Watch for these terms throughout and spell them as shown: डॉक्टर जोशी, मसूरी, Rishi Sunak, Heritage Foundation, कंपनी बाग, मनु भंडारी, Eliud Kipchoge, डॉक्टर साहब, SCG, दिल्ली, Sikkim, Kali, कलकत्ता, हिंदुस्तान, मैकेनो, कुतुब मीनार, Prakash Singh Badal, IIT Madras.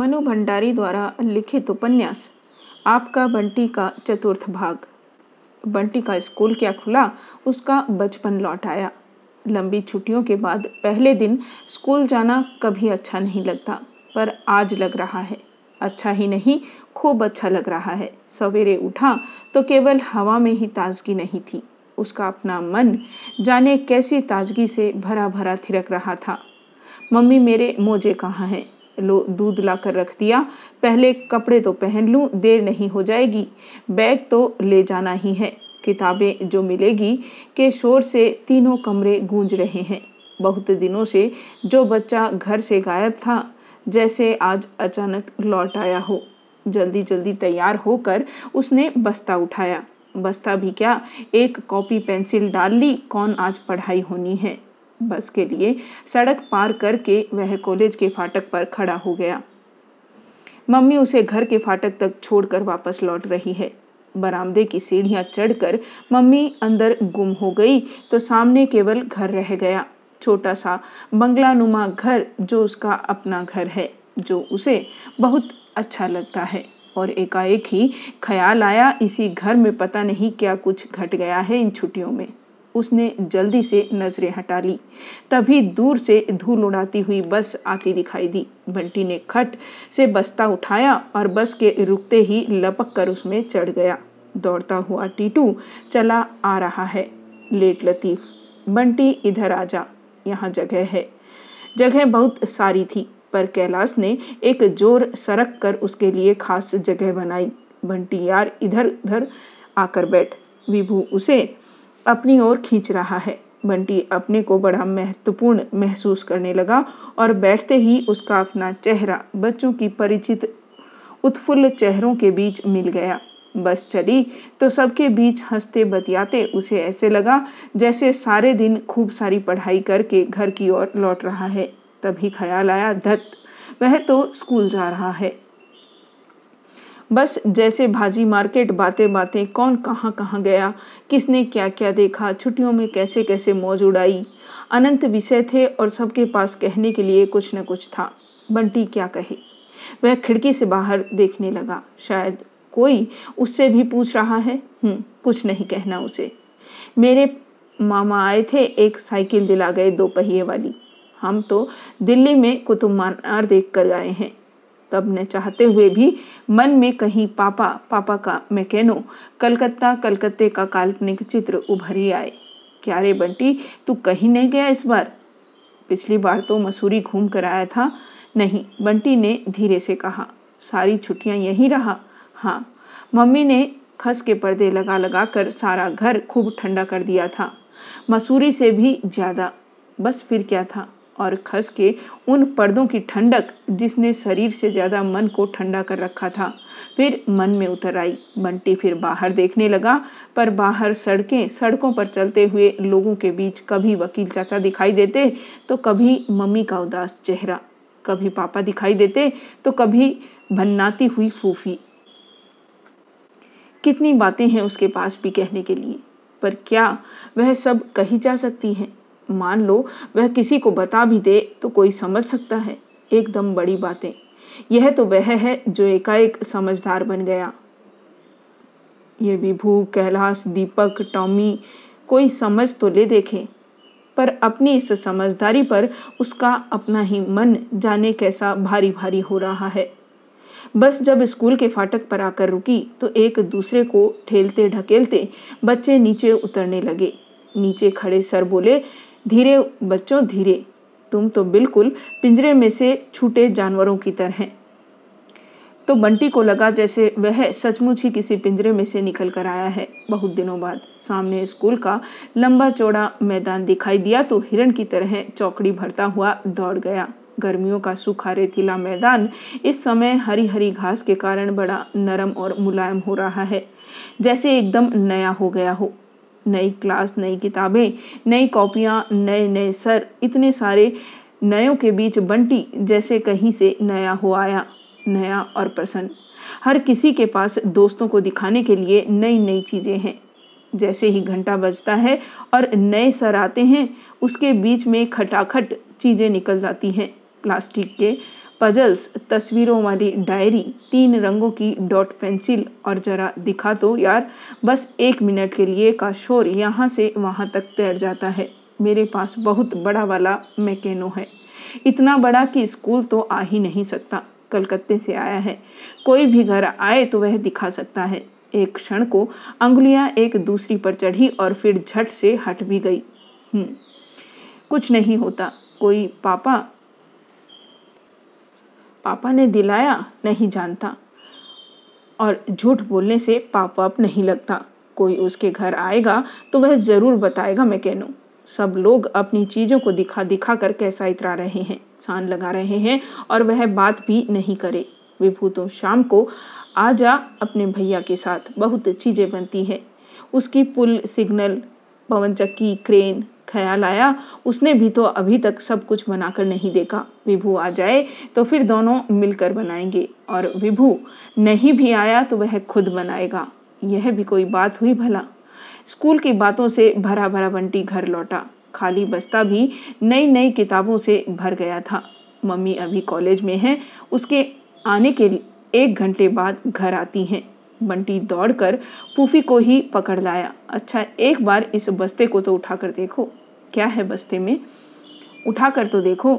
मनु भंडारी द्वारा लिखित उपन्यास आपका बंटी का चतुर्थ भाग। बंटी का स्कूल क्या खुला, उसका बचपन लौट आया। लंबी छुट्टियों के बाद पहले दिन स्कूल जाना कभी अच्छा नहीं लगता, पर आज लग रहा है, अच्छा ही नहीं खूब अच्छा लग रहा है। सवेरे उठा तो केवल हवा में ही ताजगी नहीं थी, उसका अपना मन जाने कैसी ताजगी से भरा भरा थिरक रहा था। मम्मी मेरे मोजे कहाँ हैं, लो दूध ला कर रख दिया, पहले कपड़े तो पहन लूँ, देर नहीं हो जाएगी, बैग तो ले जाना ही है, किताबें जो मिलेगी के शोर से तीनों कमरे गूंज रहे हैं। बहुत दिनों से जो बच्चा घर से गायब था, जैसे आज अचानक लौट आया हो। जल्दी जल्दी तैयार होकर उसने बस्ता उठाया, बस्ता भी क्या, एक कॉपी पेंसिल डाल ली, कौन आज पढ़ाई होनी है। बस के लिए सड़क पार करके वह कॉलेज के फाटक पर खड़ा हो गया। मम्मी उसे घर के फाटक तक छोड़कर वापस लौट रही है। बरामदे की सीढ़ियां चढ़कर मम्मी अंदर गुम हो गई तो सामने केवल घर रह गया, छोटा सा बंगला नुमा घर, जो उसका अपना घर है, जो उसे बहुत अच्छा लगता है। और एकाएक ही ख्याल आया, इसी घर में पता नहीं क्या कुछ घट गया है इन छुट्टियों में। उसने जल्दी से नजरें हटा ली, तभी दूर से धूल उड़ाती हुई बस आती दिखाई दी। बंटी ने खट से बस्ता उठाया और बस के रुकते ही लपक कर उसमें चढ़ गया। दौड़ता हुआ टीटू चला आ रहा है। लेट लतीफ, बंटी इधर आ जा, यहाँ जगह है। जगह बहुत सारी थी, पर कैलाश ने एक जोर सरक कर उसके लिए खास जगह बनाई। बंटी यार इधर उधर आकर बैठ, विभू उसे अपनी ओर खींच रहा है। बंटी अपने को बड़ा महत्वपूर्ण महसूस करने लगा और बैठते ही उसका अपना चेहरा बच्चों की परिचित उत्फुल्ल चेहरों के बीच मिल गया। बस चली तो सबके बीच हंसते बतियाते उसे ऐसे लगा जैसे सारे दिन खूब सारी पढ़ाई करके घर की ओर लौट रहा है। तभी ख्याल आया, धत, वह तो स्कूल जा रहा है। बस जैसे भाजी मार्केट, बातें बातें, कौन कहाँ कहाँ गया, किसने क्या क्या देखा, छुट्टियों में कैसे कैसे मौज उड़ाई, अनंत विषय थे और सबके पास कहने के लिए कुछ न कुछ था। बंटी क्या कहे, वह खिड़की से बाहर देखने लगा, शायद कोई उससे भी पूछ रहा है। कुछ नहीं कहना उसे। मेरे मामा आए थे, एक साइकिल दिला गए, दो पहिए वाली। हम तो दिल्ली में कुतुब मीनार देख कर गए हैं। तब ने चाहते हुए भी मन में कहीं पापा, पापा का मैकेनो, कलकत्ता, कलकत्ते का काल्पनिक चित्र उभर ही आए। क्या रे बंटी, तू कहीं नहीं गया इस बार? पिछली बार तो मसूरी घूम कर आया था। नहीं, बंटी ने धीरे से कहा, सारी छुट्टियां यहीं रहा। हाँ, मम्मी ने खस के पर्दे लगा लगा कर सारा घर खूब ठंडा कर दिया था, मसूरी से भी ज़्यादा। बस फिर क्या था, और खस के उन पर्दों की ठंडक जिसने शरीर से ज़्यादा मन को ठंडा कर रखा था, फिर मन में उतर आई। बंटी फिर बाहर देखने लगा, पर बाहर सड़कों पर चलते हुए लोगों के बीच कभी वकील चाचा दिखाई देते तो कभी मम्मी का उदास चेहरा, कभी पापा दिखाई देते तो कभी भन्नाती हुई फूफी। कितनी बातें हैं उसके पास भी कहने के लिए, पर क्या वह सब कही जा सकती हैं? मान लो वह किसी को बता भी दे तो कोई समझ सकता है। एकदम बड़ी बातें। यह तो वह है जो एकाएक समझदार बन गया। ये विभू, कैलाश, दीपक, टॉमी, कोई समझ तो ले देखे। पर अपनी इस समझदारी पर उसका अपना ही मन जाने कैसा भारी भारी हो रहा है। बस जब स्कूल के फाटक पर आकर रुकी तो एक दूसरे को ठेलते ढकेलते बच्चे नीचे उतरने लगे। नीचे खड़े सर बोले, धीरे बच्चों धीरे, तुम तो बिल्कुल पिंजरे में से छूटे जानवरों की तरह। तो बंटी को लगा जैसे वह सचमुच ही किसी पिंजरे में से निकल कर आया है। बहुत दिनों बाद सामने स्कूल का लंबा चौड़ा मैदान दिखाई दिया तो हिरण की तरह चौकड़ी भरता हुआ दौड़ गया। गर्मियों का सूखा रेतीला मैदान इस समय हरी हरी घास के कारण बड़ा नरम और मुलायम हो रहा है, जैसे एकदम नया हो गया हो। नई क्लास, नई किताबें, नई कॉपियाँ, नए नए सर, इतने सारे नयों के बीच बंटी जैसे कहीं से नया हो आया, नया और पसंद। हर किसी के पास दोस्तों को दिखाने के लिए नई नई चीज़ें हैं। जैसे ही घंटा बजता है और नए सर आते हैं, उसके बीच में खटाखट चीज़ें निकल जाती हैं। प्लास्टिक के पजल्स, तस्वीरों वाली डायरी, 3 रंगों की डॉट पेंसिल और जरा दिखा दो यार, बस 1 मिनट के लिए का शोर यहाँ से वहाँ तक तैर जाता है। मेरे पास बहुत बड़ा वाला मैकेनो है, इतना बड़ा कि स्कूल तो आ ही नहीं सकता, कलकत्ते से आया है, कोई भी घर आए तो वह दिखा सकता है। एक क्षण को अंगुलियाँ एक दूसरी पर चढ़ी और फिर झट से हट भी गई। कुछ नहीं होता, कोई पापा ने दिलाया नहीं जानता, और झूठ बोलने से पाप वाप नहीं लगता। कोई उसके घर आएगा तो वह ज़रूर बताएगा मैकेनो। सब लोग अपनी चीज़ों को दिखा दिखा कर कैसा इतरा रहे हैं, सान लगा रहे हैं, और वह बात भी नहीं करे। विभू तो शाम को आ जा अपने भैया के साथ, बहुत चीज़ें बनती है। उसकी पुल, सिग्नल, पवन चक्की, क्रेन, ख्याल आया उसने भी तो अभी तक सब कुछ बनाकर नहीं देखा। विभू आ जाए तो फिर दोनों मिलकर बनाएंगे, और विभू नहीं भी आया तो वह खुद बनाएगा। यह भी कोई बात हुई भला। स्कूल की बातों से भरा भरा बंटी घर लौटा। खाली बस्ता भी नई नई किताबों से भर गया था। मम्मी अभी कॉलेज में है, उसके आने के 1 घंटे बाद घर आती हैं। बंटी दौड़कर फूफी को ही पकड़ लाया। अच्छा, एक बार इस बस्ते को तो उठा कर देखो, क्या है बस्ते में, उठा कर तो देखो,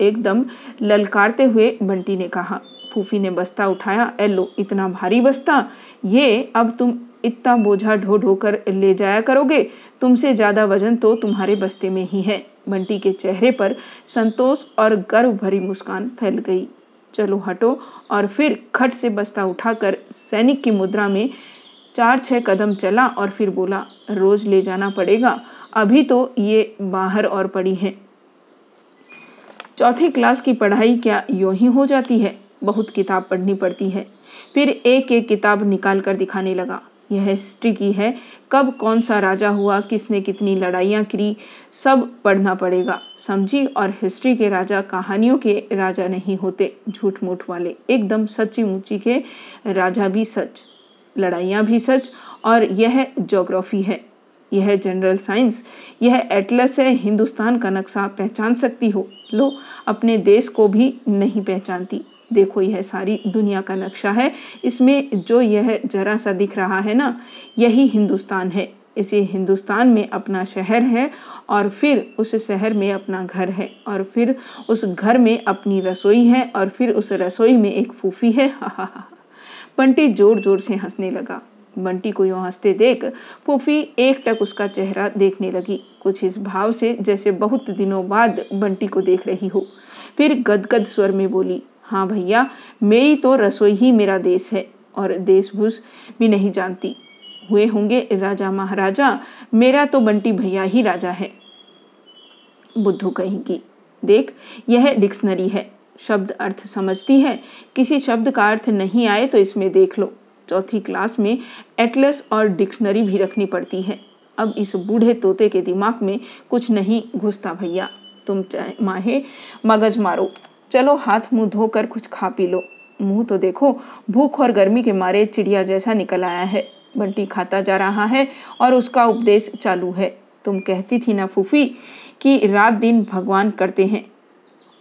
एकदम ललकारते हुए बंटी ने कहा। फूफी ने बस्ता उठाया। ए लो, इतना भारी बस्ता, ये अब तुम इतना बोझा ढो ढो कर ले जाया करोगे, तुमसे ज़्यादा वजन तो तुम्हारे बस्ते में ही है। बंटी के चेहरे पर संतोष और गर्व भरी मुस्कान फैल गई। चलो हटो, और फिर खट से बस्ता उठाकर सैनिक की मुद्रा में 4-6 कदम चला और फिर बोला, रोज ले जाना पड़ेगा, अभी तो ये बाहर और पड़ी है। 4th क्लास की पढ़ाई क्या यूं ही हो जाती है, बहुत किताब पढ़नी पड़ती है। फिर एक एक किताब निकाल कर दिखाने लगा। यह हिस्ट्री की है, कब कौन सा राजा हुआ, किसने कितनी लड़ाइयाँ करी, सब पढ़ना पड़ेगा, समझी। और हिस्ट्री के राजा कहानियों के राजा नहीं होते, झूठ मूठ वाले, एकदम सच्ची मुच्ची के राजा भी सच, लड़ाइयाँ भी सच। और यह ज्योग्राफी है, यह जनरल साइंस, यह एटलस है, हिंदुस्तान का नक्शा पहचान सकती हो, लो अपने देश को भी नहीं पहचानती, देखो यह सारी दुनिया का नक्शा है, इसमें जो यह जरा सा दिख रहा है ना, यही हिंदुस्तान है। इसी हिंदुस्तान में अपना शहर है, और फिर उस शहर में अपना घर है, और फिर उस घर में अपनी रसोई है, और फिर उस रसोई में एक फूफी है। बंटी जोर जोर से हंसने लगा। बंटी को यूँ हंसते देख फूफी एकटक उसका चेहरा देखने लगी, कुछ इस भाव से जैसे बहुत दिनों बाद बंटी को देख रही हो। फिर गदगद स्वर में बोली, हाँ भैया, मेरी तो रसोई ही मेरा देश है, और देशभूष भी नहीं जानती, हुए होंगे राजा महाराजा, मेरा तो बंटी भैया ही राजा है। बुद्धू कहेगी, देख यह डिक्शनरी है, शब्द अर्थ समझती है, किसी शब्द का अर्थ नहीं आए तो इसमें देख लो। 4th क्लास में एटलस और डिक्शनरी भी रखनी पड़ती है। अब इस बूढ़े तोते के दिमाग में कुछ नहीं घुसता भैया, तुम चाहे माहे मगज मारो, चलो हाथ मुंह धोकर कुछ खा पी लो, मुंह तो देखो भूख और गर्मी के मारे चिड़िया जैसा निकल आया है। बंटी खाता जा रहा है और उसका उपदेश चालू है। तुम कहती थी ना फूफी कि रात दिन भगवान करते हैं,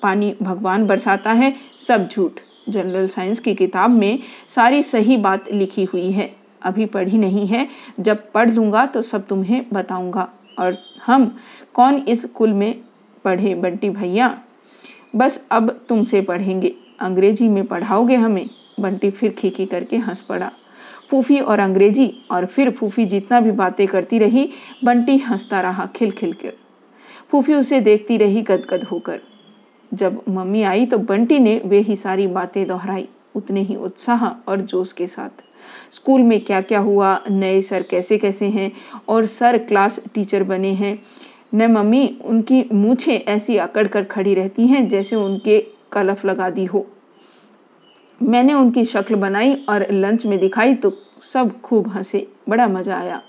पानी भगवान बरसाता है, सब झूठ। जनरल साइंस की किताब में सारी सही बात लिखी हुई है, अभी पढ़ी नहीं है, जब पढ़ लूँगा तो सब तुम्हें बताऊँगा। और हम कौन इस कुल में पढ़े बंटी भैया, बस अब तुमसे पढ़ेंगे, अंग्रेजी में पढ़ाओगे हमें। बंटी फिर खिखी करके हंस पड़ा। फूफी और अंग्रेजी, और फिर फूफी जितना भी बातें करती रही, बंटी हंसता रहा खिलखिल कर। फूफी उसे देखती रही गदगद होकर। जब मम्मी आई तो बंटी ने वे ही सारी बातें दोहराई, उतने ही उत्साह और जोश के साथ। स्कूल में क्या क्या हुआ, नए सर कैसे कैसे हैं, और सर क्लास टीचर बने हैं न मम्मी, उनकी मूछें ऐसी अकड़ कर खड़ी रहती हैं जैसे उनके कलफ लगा दी हो। मैंने उनकी शक्ल बनाई और लंच में दिखाई तो सब खूब हंसे, बड़ा मज़ा आया।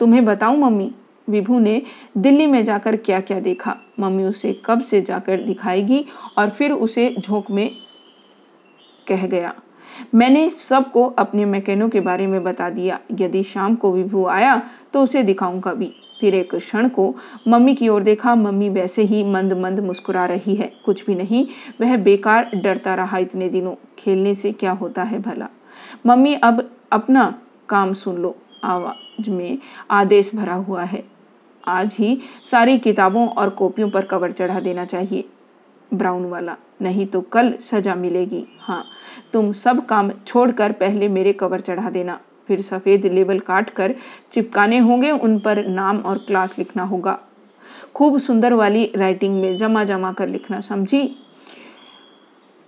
तुम्हें बताऊं मम्मी, विभू ने दिल्ली में जाकर क्या क्या देखा, मम्मी उसे कब से जाकर दिखाएगी। और फिर उसे झोंक में कह गया, मैंने सबको अपने मैकेनो के बारे में बता दिया। यदि शाम को भी वो आया तो उसे दिखाऊंगा भी। फिर एक क्षण को मम्मी की ओर देखा। मम्मी वैसे ही मंद मंद मुस्कुरा रही है, कुछ भी नहीं। वह बेकार डरता रहा इतने दिनों। खेलने से क्या होता है भला। मम्मी अब अपना काम सुन लो, आवाज में आदेश भरा हुआ है। आज ही सारी किताबों और कॉपियों पर कवर चढ़ा देना चाहिए, ब्राउन वाला, नहीं तो कल सजा मिलेगी। हाँ, तुम सब काम छोड़कर पहले मेरे कवर चढ़ा देना। फिर सफ़ेद लेबल काट कर चिपकाने होंगे, उन पर नाम और क्लास लिखना होगा। खूब सुंदर वाली राइटिंग में जमा जमा कर लिखना, समझी।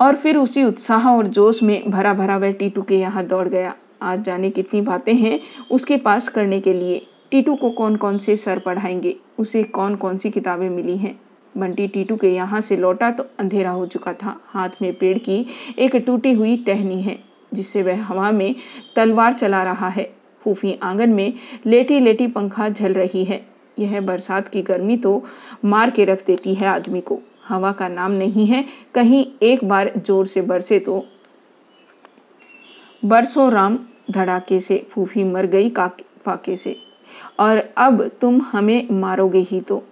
और फिर उसी उत्साह और जोश में भरा भरा वह टीटू के यहाँ दौड़ गया। आज जाने कितनी बातें हैं उसके पास करने के लिए। टीटू को कौन कौन से सर पढ़ाएंगे, उसे कौन कौन सी किताबें मिली हैं। बंटी टीटू के यहाँ से लौटा तो अंधेरा हो चुका था। हाथ में पेड़ की एक टूटी हुई टहनी है जिससे वह हवा में तलवार चला रहा है। फूफी आंगन में लेटी लेटी पंखा झल रही है। यह बरसात की गर्मी तो मार के रख देती है आदमी को। हवा का नाम नहीं है। कहीं एक बार जोर से बरसे तो बरसों राम, धड़ाके से फूफी मर गई पाके से। और अब तुम हमें मारोगे ही तो।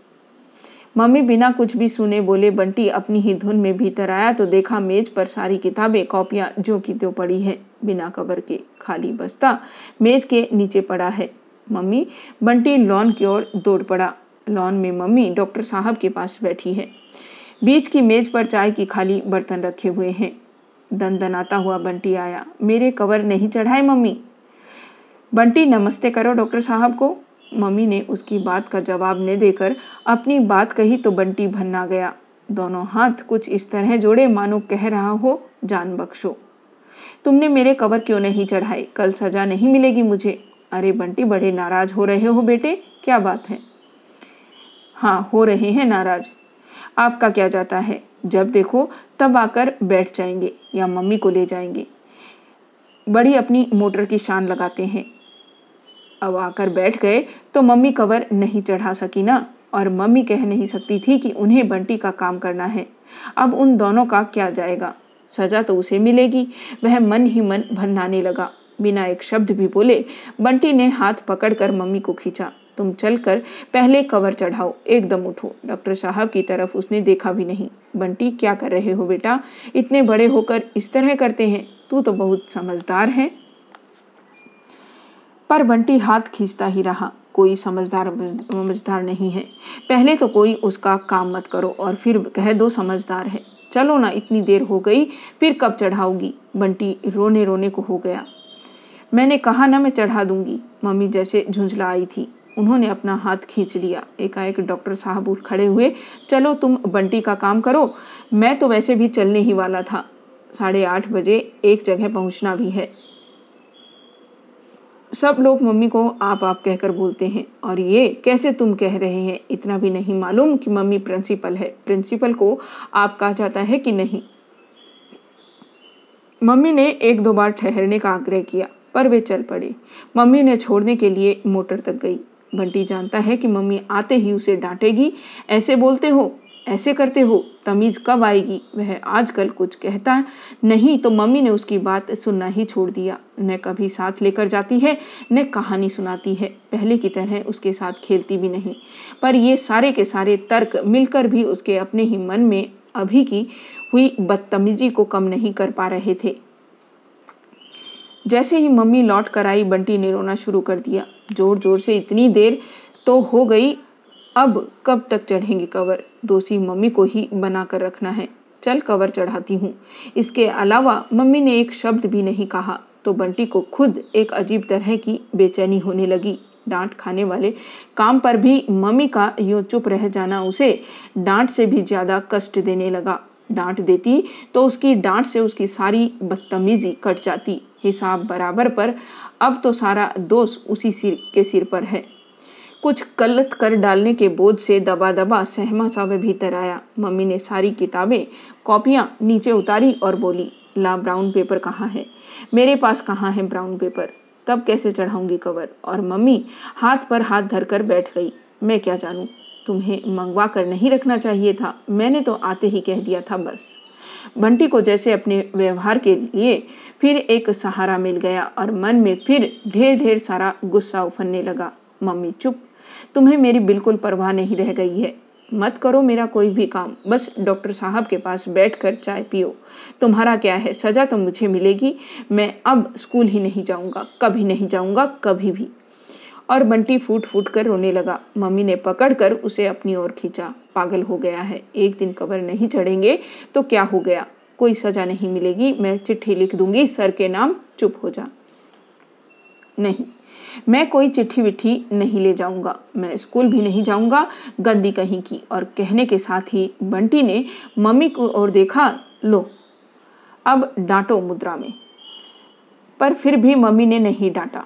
मम्मी बिना कुछ भी सुने बोले। बंटी अपनी ही धुन में भीतर आया तो देखा मेज पर सारी किताबें कॉपियाँ जो की त्यों पड़ी है, बिना कवर के। खाली बस्ता मेज के नीचे पड़ा है। मम्मी बंटी लॉन की ओर दौड़ पड़ा। लॉन में मम्मी डॉक्टर साहब के पास बैठी है। बीच की मेज पर चाय की खाली बर्तन रखे हुए हैं। दनदनाता हुआ बंटी आया। मेरे कवर नहीं चढ़ाए मम्मी। बंटी नमस्ते करो डॉक्टर साहब को। मम्मी ने उसकी बात का जवाब न देकर अपनी बात कही तो बंटी भन्ना गया। दोनों हाथ कुछ इस तरह जोड़े मानो कह रहा हो, जान बख्शो। तुमने मेरे कवर क्यों नहीं चढ़ाए? कल सजा नहीं मिलेगी मुझे। अरे बंटी, बड़े नाराज हो रहे हो बेटे, क्या बात है? हाँ, हो रहे हैं नाराज। आपका क्या जाता है, जब देखो तब आकर बैठ जाएंगे या मम्मी को ले जाएंगे। बड़ी अपनी मोटर की शान लगाते हैं। अब आकर बैठ गए तो मम्मी कवर नहीं चढ़ा सकी ना, और मम्मी कह नहीं सकती थी कि उन्हें बंटी का काम करना है। अब उन दोनों का क्या जाएगा, सजा तो उसे मिलेगी। वह मन ही मन भन्नाने लगा। बिना एक शब्द भी बोले बंटी ने हाथ पकड़कर मम्मी को खींचा। तुम चलकर पहले कवर चढ़ाओ, एकदम उठो। डॉक्टर साहब की तरफ उसने देखा भी नहीं। बंटी, क्या कर रहे हो बेटा, इतने बड़े होकर इस तरह करते हैं? तू तो बहुत समझदार है। पर बंटी हाथ खींचता ही रहा। कोई समझदार नहीं है। पहले तो कोई उसका काम मत करो और फिर कह दो समझदार है। चलो ना, इतनी देर हो गई, फिर कब चढ़ाओगी? बंटी रोने रोने को हो गया। मैंने कहा ना मैं चढ़ा दूंगी। मम्मी जैसे झुंझला आई थी। उन्होंने अपना हाथ खींच लिया। एकाएक डॉक्टर साहब उठ खड़े हुए। चलो तुम बंटी का काम करो, मैं तो वैसे भी चलने ही वाला था। 8:30 बजे एक जगह पहुंचना भी है। सब लोग मम्मी को आप कहकर बोलते हैं। और ये कैसे तुम कह रहे हैं? इतना भी नहीं मालूम कि मम्मी प्रिंसिपल है? प्रिंसिपल को आप कहा जाता है कि नहीं? मम्मी ने 1-2 बार ठहरने का आग्रह किया पर वे चल पड़े। मम्मी ने छोड़ने के लिए मोटर तक गई। बंटी जानता है कि मम्मी आते ही उसे डांटेगी। ऐसे बोलते हो, ऐसे करते हो, तमीज़ कब आएगी? वह आजकल कुछ कहता नहीं तो मम्मी ने उसकी बात सुनना ही छोड़ दिया। न कभी साथ लेकर जाती है, न कहानी सुनाती है। पहले की तरह उसके साथ खेलती भी नहीं। पर ये सारे के सारे तर्क मिलकर भी उसके अपने ही मन में अभी की हुई बदतमीजी को कम नहीं कर पा रहे थे। जैसे ही मम्मी लौट कर आई, बंटी ने रोना शुरू कर दिया जोर जोर से। इतनी देर तो हो गई, अब कब तक चढ़ेंगे कवर? दोषी मम्मी को ही बना कर रखना है। चल कवर चढ़ाती हूँ। इसके अलावा मम्मी ने एक शब्द भी नहीं कहा तो बंटी को खुद एक अजीब तरह की बेचैनी होने लगी। डांट खाने वाले काम पर भी मम्मी का यूँ चुप रह जाना उसे डांट से भी ज़्यादा कष्ट देने लगा। डांट देती तो उसकी डांट से उसकी सारी बदतमीजी कट जाती। हिसाब बराबर पर अब तो सारा दोष उसी के सिर पर है। कुछ गलत कर डालने के बोझ से दबा दबा सहमा सा वह भीतर आया। मम्मी ने सारी किताबें कॉपियाँ नीचे उतारी और बोली, ला ब्राउन पेपर कहाँ है? मेरे पास कहाँ है ब्राउन पेपर? तब कैसे चढ़ाऊंगी कवर? और मम्मी हाथ पर हाथ धरकर बैठ गई। मैं क्या जानूँ, तुम्हें मंगवा कर नहीं रखना चाहिए था, मैंने तो आते ही कह दिया था बस। बंटी को जैसे अपने व्यवहार के लिए फिर एक सहारा मिल गया और मन में फिर ढेर ढेर सारा गुस्सा उफनने लगा। मम्मी चुप, तुम्हें मेरी बिल्कुल परवाह नहीं रह गई है। मत करो मेरा कोई भी काम, बस डॉक्टर साहब के पास बैठकर चाय पियो। तुम्हारा क्या है, सजा तो मुझे मिलेगी। मैं अब स्कूल ही नहीं जाऊंगा, कभी नहीं जाऊंगा, कभी भी। और बंटी फूट फूट कर रोने लगा। मम्मी ने पकड़कर उसे अपनी ओर खींचा। पागल हो गया है, एक दिन कब्र नहीं चढ़ेंगे तो क्या हो गया, कोई सजा नहीं मिलेगी। मैं चिट्ठी लिख दूंगी सर के नाम, चुप हो जा। नहीं, मैं कोई चिट्ठी विट्ठी नहीं ले जाऊंगा, मैं स्कूल भी नहीं जाऊंगा, गंदी कहीं की। और कहने के साथ ही बंटी ने मम्मी को और देखा, लो अब डांटो मुद्रा में। पर फिर भी मम्मी ने नहीं डांटा,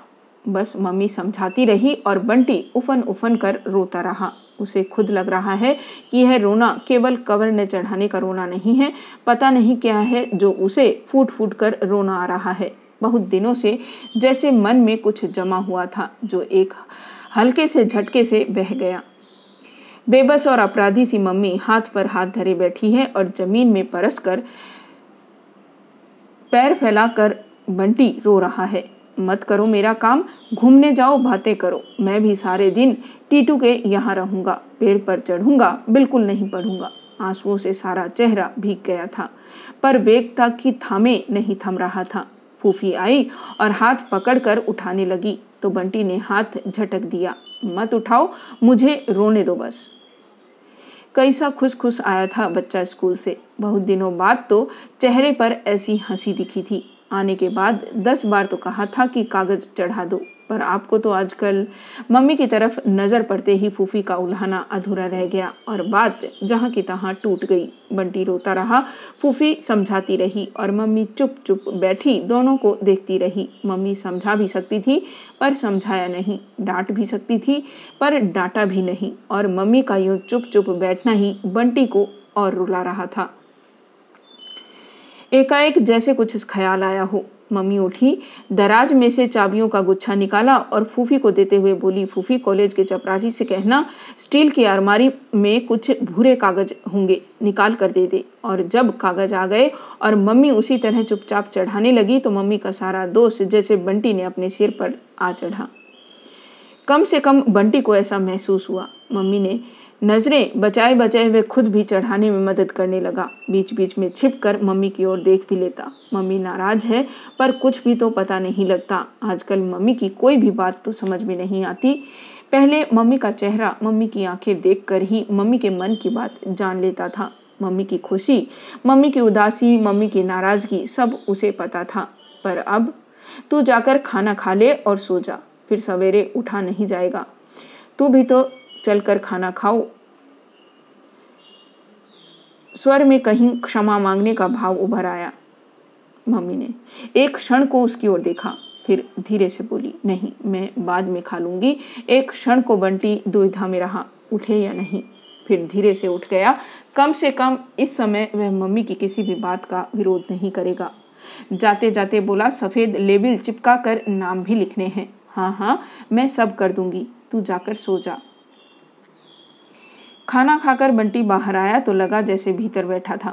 बस मम्मी समझाती रही और बंटी उफन उफन कर रोता रहा। उसे खुद लग रहा है कि यह रोना केवल कब्र न चढ़ाने का रोना नहीं है, पता नहीं क्या है जो उसे फूट फूट कर रोना आ रहा है। बहुत दिनों से जैसे मन में कुछ जमा हुआ था जो एक हल्के से झटके से बह गया। बेबस और अपराधी सी मम्मी हाथ पर हाथ धरे बैठी है और जमीन में परस कर पैर फैलाकर बंटी रो रहा है। मत करो मेरा काम, घूमने जाओ, बातें करो। मैं भी सारे दिन टीटू के यहाँ रहूँगा, पेड़ पर चढ़ूँगा, बिल्कुल नहीं पढ़ूँगा। आंसुओं से सारा चेहरा भीग गया था, पर बेग था कि थामे नहीं थम रहा था। फूफी आई और हाथ पकड़कर उठाने लगी तो बंटी ने हाथ झटक दिया। मत उठाओ, मुझे रोने दो बस। कैसा खुश खुश आया था बच्चा स्कूल से, बहुत दिनों बाद तो चेहरे पर ऐसी हंसी दिखी थी। आने के बाद 10 बार तो कहा था कि कागज चढ़ा दो, पर आपको तो आजकल। मम्मी की तरफ नज़र पड़ते ही फूफी का उल्हाना अधूरा रह गया और बात जहाँ की तहाँ टूट गई। बंटी रोता रहा, फूफी समझाती रही और मम्मी चुप चुप बैठी, दोनों को देखती रही। मम्मी समझा भी सकती थी पर समझाया नहीं, डांट भी सकती थी पर डांटा भी नहीं। और मम्मी का यूँ चुप चुप बैठना ही बंटी को और रुला रहा था। एकाएक जैसे कुछ ख्याल आया हो, मम्मी उठी, दराज में से चाबियों का गुच्छा निकाला और फूफी को देते हुए बोली, फूफी कॉलेज के चपरासी से कहना स्टील की अलमारी में कुछ भूरे कागज होंगे, निकाल कर दे दे। और जब कागज आ गए और मम्मी उसी तरह चुपचाप चढ़ाने लगी तो मम्मी का सारा दोष जैसे बंटी ने अपने सिर पर आ चढ़ा। कम से कम बंटी को ऐसा महसूस हुआ। मम्मी ने नजरें बचाए बचाए वे खुद भी चढ़ाने में मदद करने लगा, बीच बीच में छिपकर मम्मी की ओर देख भी लेता। मम्मी नाराज है पर कुछ भी तो पता नहीं लगता। आजकल मम्मी की कोई भी बात तो समझ में नहीं आती। पहले मम्मी का चेहरा, मम्मी की आंखें देखकर ही मम्मी के मन की बात जान लेता था। मम्मी की खुशी, मम्मी की उदासी, मम्मी की नाराज़गी सब उसे पता था। पर अब तू जाकर खाना खा ले और सो जा, फिर सवेरे उठा नहीं जाएगा। तू भी तो चलकर खाना खाओ। स्वर में कहीं क्षमा मांगने का भाव उभर आया। मम्मी ने एक क्षण को उसकी ओर देखा, फिर धीरे से बोली, नहीं मैं बाद में खा लूंगी। एक क्षण को बंटी दुविधा में रहा, उठे या नहीं, फिर धीरे से उठ गया। कम से कम इस समय वह मम्मी की किसी भी बात का विरोध नहीं करेगा। जाते जाते बोला, सफेद लेबिल चिपका कर नाम भी लिखने हैं। हाँ हाँ मैं सब कर दूंगी, तू जाकर सो जा। खाना खाकर बंटी बाहर आया तो लगा जैसे भीतर बैठा था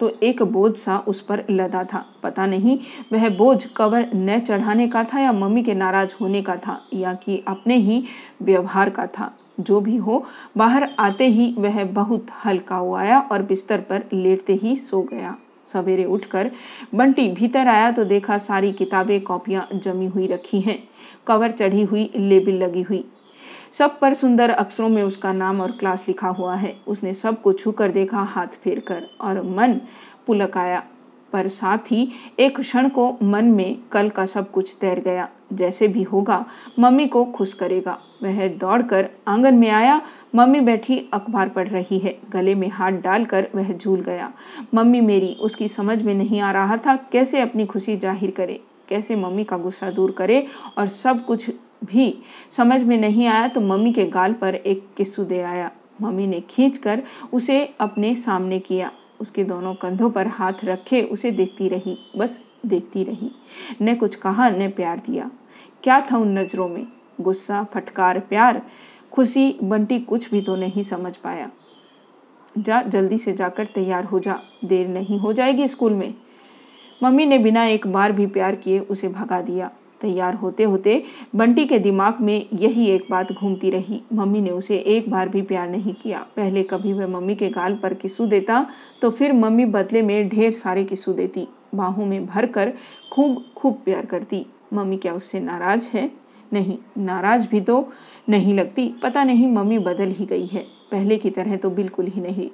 तो एक बोझ सा उस पर लदा था। पता नहीं वह बोझ कवर न चढ़ाने का था या मम्मी के नाराज होने का था या कि अपने ही व्यवहार का था। जो भी हो, बाहर आते ही वह बहुत हल्का हो आया और बिस्तर पर लेटते ही सो गया। सवेरे उठकर बंटी भीतर आया तो देखा सारी किताबें कॉपियाँ जमी हुई रखी हैं, कवर चढ़ी हुई, लेबल लगी हुई, सब पर सुंदर अक्षरों में उसका नाम और क्लास लिखा हुआ है। उसने सब को छू कर देखा, हाथ फेर कर, और मन पुलक आया। पर साथ ही एक क्षण को मन में कल का सब कुछ तैर गया। जैसे भी होगा मम्मी को खुश करेगा। वह दौड़कर आंगन में आया, मम्मी बैठी अखबार पढ़ रही है। गले में हाथ डालकर वह झूल गया। मम्मी मेरी, उसकी समझ में नहीं आ रहा था कैसे अपनी खुशी जाहिर करे, कैसे मम्मी का गुस्सा दूर करे। और सब कुछ भी समझ में नहीं आया तो मम्मी के गाल पर एक किस्सू दे आया। मम्मी ने खींचकर उसे अपने सामने किया, उसके दोनों कंधों पर हाथ रखे उसे देखती रही, बस देखती रही। न कुछ कहा न प्यार दिया। क्या था उन नज़रों में, गुस्सा, फटकार, प्यार, खुशी? बंटी कुछ भी तो नहीं समझ पाया। जा, जल्दी से जाकर तैयार हो जा, देर नहीं हो जाएगी स्कूल में। मम्मी ने बिना एक बार भी प्यार किए उसे भगा दिया। तैयार होते होते बंटी के दिमाग में यही एक बात घूमती रही, मम्मी ने उसे एक बार भी प्यार नहीं किया। पहले कभी वह मम्मी के गाल पर किस्सू देता तो फिर मम्मी बदले में ढेर सारे किस्सू देती, बाहों में भर कर खूब खूब प्यार करती। मम्मी क्या उससे नाराज है? नहीं, नाराज भी तो नहीं लगती। पता नहीं मम्मी बदल ही गई है, पहले की तरह तो बिल्कुल ही नहीं।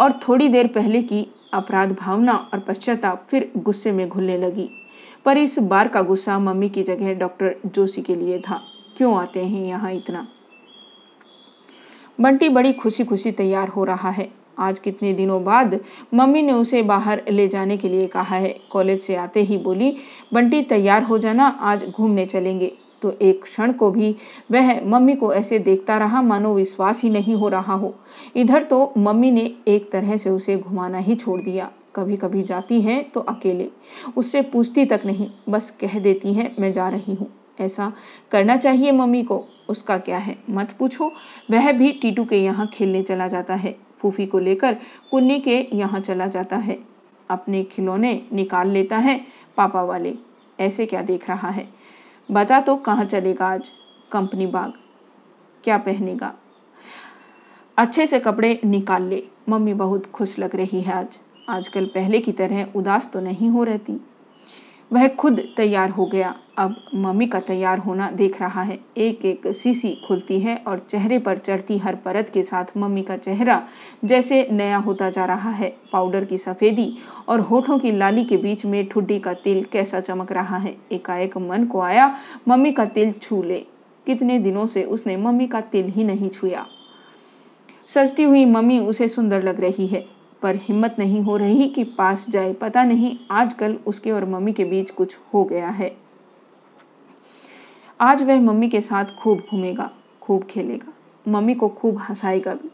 और थोड़ी देर पहले की अपराध भावना और पश्चाताप फिर गुस्से में घुलने लगी, पर इस बार का गुस्सा मम्मी की जगह डॉक्टर जोशी के लिए था। क्यों आते हैं यहाँ इतना? बंटी बड़ी खुशी खुशी तैयार हो रहा है। आज कितने दिनों बाद मम्मी ने उसे बाहर ले जाने के लिए कहा है। कॉलेज से आते ही बोली, बंटी तैयार हो जाना, आज घूमने चलेंगे। तो एक क्षण को भी वह मम्मी को ऐसे देखता रहा मानो विश्वास ही नहीं हो रहा हो। इधर तो मम्मी ने एक तरह से उसे घुमाना ही छोड़ दिया। कभी कभी जाती है तो अकेले, उससे पूछती तक नहीं, बस कह देती है मैं जा रही हूँ। ऐसा करना चाहिए मम्मी को, उसका क्या है मत पूछो। वह भी टीटू के यहाँ खेलने चला जाता है, फूफी को लेकर कुन्नी के यहाँ चला जाता है, अपने खिलौने निकाल लेता है पापा वाले। ऐसे क्या देख रहा है? बता तो कहाँ चलेगा आज? कंपनी बाग। क्या पहनेगा? अच्छे से कपड़े निकाल ले। मम्मी बहुत खुश लग रही है आज, आजकल पहले की तरह उदास तो नहीं हो रहती। वह खुद तैयार हो गया, अब मम्मी का तैयार होना देख रहा है। एक एक सीसी खुलती है और चेहरे पर चढ़ती हर परत के साथ मम्मी का चेहरा जैसे नया होता जा रहा है। पाउडर की सफ़ेदी और होठों की लाली के बीच में ठुड्डी का तिल कैसा चमक रहा है। एकाएक मन को आया मम्मी का तिल छू ले। कितने दिनों से उसने मम्मी का तिल ही नहीं छुआ। सजती हुई मम्मी उसे सुंदर लग रही है, पर हिम्मत नहीं हो रही कि पास जाए। पता नहीं आजकल उसके और मम्मी के बीच कुछ हो गया है। आज वह मम्मी के साथ खूब घूमेगा, खूब खेलेगा, मम्मी को खूब हंसाएगा भी।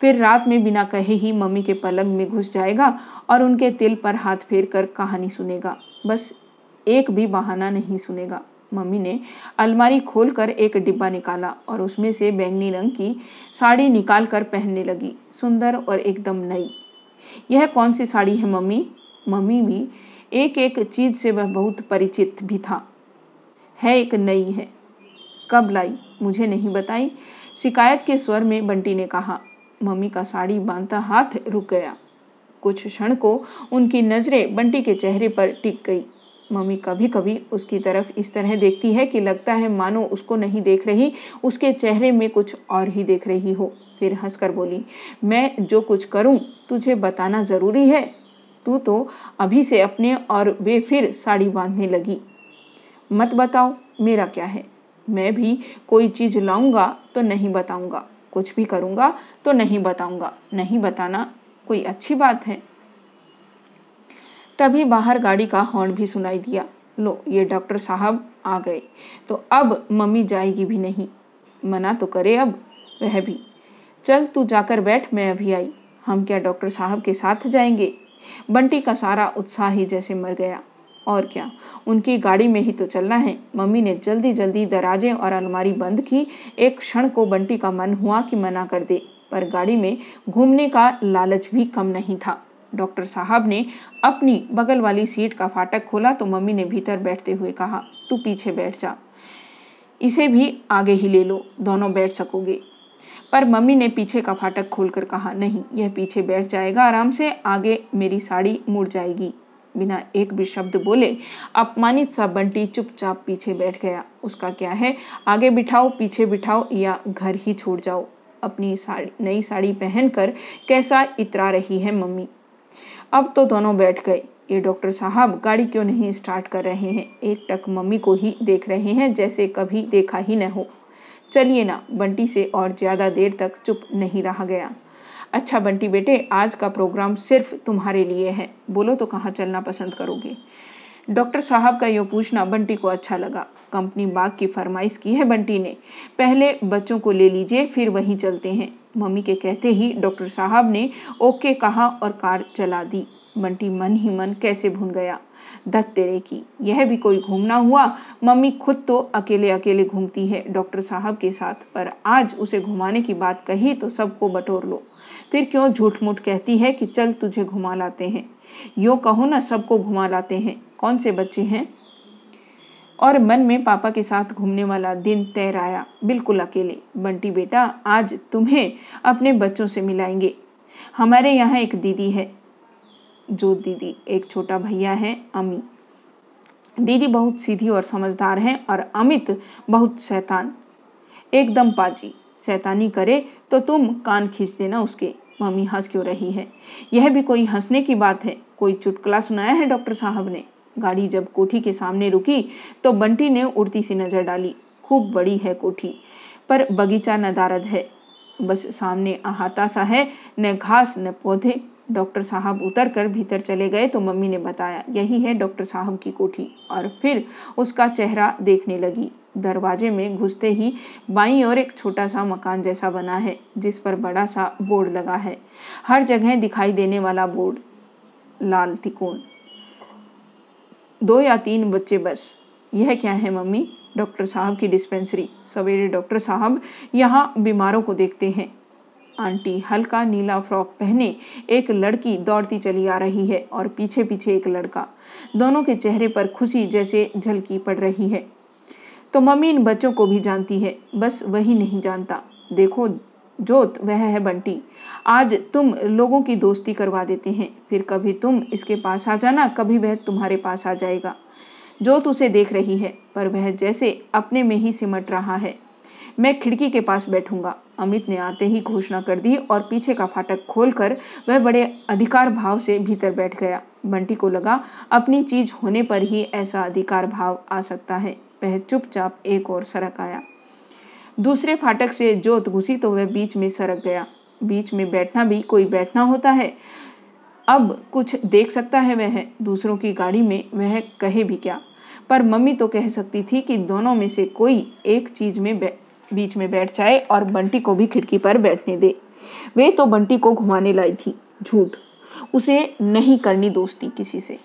फिर रात में बिना कहे ही मम्मी के पलंग में घुस जाएगा और उनके तिल पर हाथ फेर कर कहानी सुनेगा, बस एक भी बहाना नहीं सुनेगा। मम्मी ने अलमारी खोलकर एक डिब्बा निकाला और उसमें से बैंगनी रंग की साड़ी निकाल कर पहनने लगी, सुंदर और एकदम नई। यह कौन सी साड़ी है मम्मी? मम्मी भी एक एक चीज से वह बहुत परिचित भी था। है एक नई है, कब लाई मुझे नहीं बताई, शिकायत के स्वर में बंटी ने कहा। मम्मी का साड़ी बांधता हाथ रुक गया। कुछ क्षण को उनकी नजरें बंटी के चेहरे पर टिक गई। मम्मी कभी कभी उसकी तरफ इस तरह देखती है कि लगता है मानो उसको नहीं देख रही, उसके चेहरे में कुछ और ही देख रही हो। फिर हंसकर बोली, मैं जो कुछ करूं तुझे बताना ज़रूरी है? तू तो अभी से अपने। और वे फिर साड़ी बांधने लगी। मत बताओ, मेरा क्या है? मैं भी कोई चीज़ लाऊंगा तो नहीं बताऊंगा, कुछ भी करूंगा तो नहीं बताऊंगा। नहीं बताना कोई अच्छी बात है। तभी बाहर गाड़ी का हॉर्न भी सुनाई दिया। लो, ये डॉक्टर साहब आ गए। तो अब मम्मी जाएगी भी नहीं, मना तो करे अब वह भी। चल तू जाकर बैठ, मैं अभी आई। हम क्या डॉक्टर साहब के साथ जाएंगे? बंटी का सारा उत्साह ही जैसे मर गया। और क्या, उनकी गाड़ी में ही तो चलना है। मम्मी ने जल्दी जल्दी दराजें और अलमारी बंद की। एक क्षण को बंटी का मन हुआ कि मना कर दे, पर गाड़ी में घूमने का लालच भी कम नहीं था। डॉक्टर साहब ने अपनी बगल वाली सीट का फाटक खोला तो मम्मी ने भीतर बैठते हुए कहा, तू पीछे बैठ जा, इसे भी आगे ही ले लो, दोनों बैठ सकोगे। पर मम्मी ने पीछे का फाटक खोलकर कहा, नहीं, यह पीछे बैठ जाएगा आराम से, आगे मेरी साड़ी मुड़ जाएगी। बिना एक भी शब्द बोले अपमानित सा बंटी चुपचाप पीछे बैठ गया। उसका क्या है, आगे बिठाओ, पीछे बिठाओ या घर ही छोड़ जाओ। अपनी साड़ी, नई साड़ी पहनकर कैसा इतरा रही है मम्मी। अब तो दोनों बैठ गए। ये डॉक्टर साहब गाड़ी क्यों नहीं स्टार्ट कर रहे हैं? एक टक मम्मी को ही देख रहे हैं जैसे कभी देखा ही न हो। चलिए ना। बंटी से और ज़्यादा देर तक चुप नहीं रहा गया। अच्छा बंटी बेटे, आज का प्रोग्राम सिर्फ तुम्हारे लिए है, बोलो तो कहाँ चलना पसंद करोगे? डॉक्टर साहब का ये पूछना बंटी को अच्छा लगा। कंपनी बाग की फरमाइश की है बंटी ने, पहले बच्चों को ले लीजिए फिर वहीं चलते हैं। मम्मी के कहते ही डॉक्टर साहब ने ओके कहा और कार चला दी। बंटी मन ही मन कैसे भून गया, धत तेरे की, यह भी कोई घूमना हुआ। मम्मी खुद तो अकेले अकेले घूमती है डॉक्टर साहब के साथ, पर आज उसे घुमाने की बात कही तो सबको बटोर लो। फिर क्यों झूठ मूठ कहती है कि चल तुझे घुमा लाते हैं। यूँ कहो ना सबको घुमा लाते हैं, कौन से बच्चे हैं। और मन में पापा के साथ घूमने वाला दिन तैर आया, बिल्कुल अकेले। बंटी बेटा, आज तुम्हें अपने बच्चों से मिलाएंगे। हमारे यहाँ एक दीदी है, जो दीदी, एक छोटा भैया है अमी। दीदी बहुत सीधी और समझदार हैं और अमित बहुत शैतान, एकदम पाजी। शैतानी करे तो तुम कान खींच देना उसके। मम्मी हंस क्यों रही है? यह भी कोई हंसने की बात है? कोई चुटकुला सुनाया है डॉक्टर साहब ने? गाड़ी जब कोठी के सामने रुकी तो बंटी ने उड़ती सी नज़र डाली। खूब बड़ी है कोठी, पर बगीचा नदारद है, बस सामने अहाता सा है, न घास न पौधे। डॉक्टर साहब उतरकर भीतर चले गए तो मम्मी ने बताया, यही है डॉक्टर साहब की कोठी। और फिर उसका चेहरा देखने लगी। दरवाजे में घुसते ही बाईं ओर एक छोटा सा मकान जैसा बना है, जिस पर बड़ा सा बोर्ड लगा है। हर जगह दिखाई देने वाला बोर्ड, लाल तिकोन, 2 या 3 बच्चे बस। यह क्या है मम्मी? डॉक्टर साहब की डिस्पेंसरी। सवेरे डॉक्टर साहब यहाँ बीमारों को देखते हैं। आंटी हल्का नीला फ्रॉक पहने एक लड़की दौड़ती चली आ रही है और पीछे पीछे एक लड़का। दोनों के चेहरे पर खुशी जैसे झलकी पड़ रही है। तो मम्मी इन बच्चों को भी जानती है, बस वही नहीं जानता। देखो जोत, वह है बंटी। आज तुम लोगों की दोस्ती करवा देते हैं, फिर कभी तुम इसके पास आ जाना, कभी वह तुम्हारे पास आ जाएगा। जोत उसे देख रही है, पर वह जैसे अपने में ही सिमट रहा है। मैं खिड़की के पास बैठूंगा, अमित ने आते ही घोषणा कर दी और पीछे का फाटक खोलकर वह बड़े अधिकार भाव से भीतर बैठ गया। बंटी को लगा अपनी चीज होने पर ही ऐसा अधिकार भाव आ सकता है। वह चुपचाप एक और सरक आया। दूसरे फाटक से जोत घुसी तो वह बीच में सरक गया। बीच में बैठना भी कोई बैठना होता है। अब कुछ देख सकता है वह, दूसरों की गाड़ी में वह कहे भी क्या। पर मम्मी तो कह सकती थी कि दोनों में से कोई एक चीज में बीच में बैठ जाए और बंटी को भी खिड़की पर बैठने दे। वे तो बंटी को घुमाने लाई थी। झूठ, उसे नहीं करनी दोस्ती किसी से।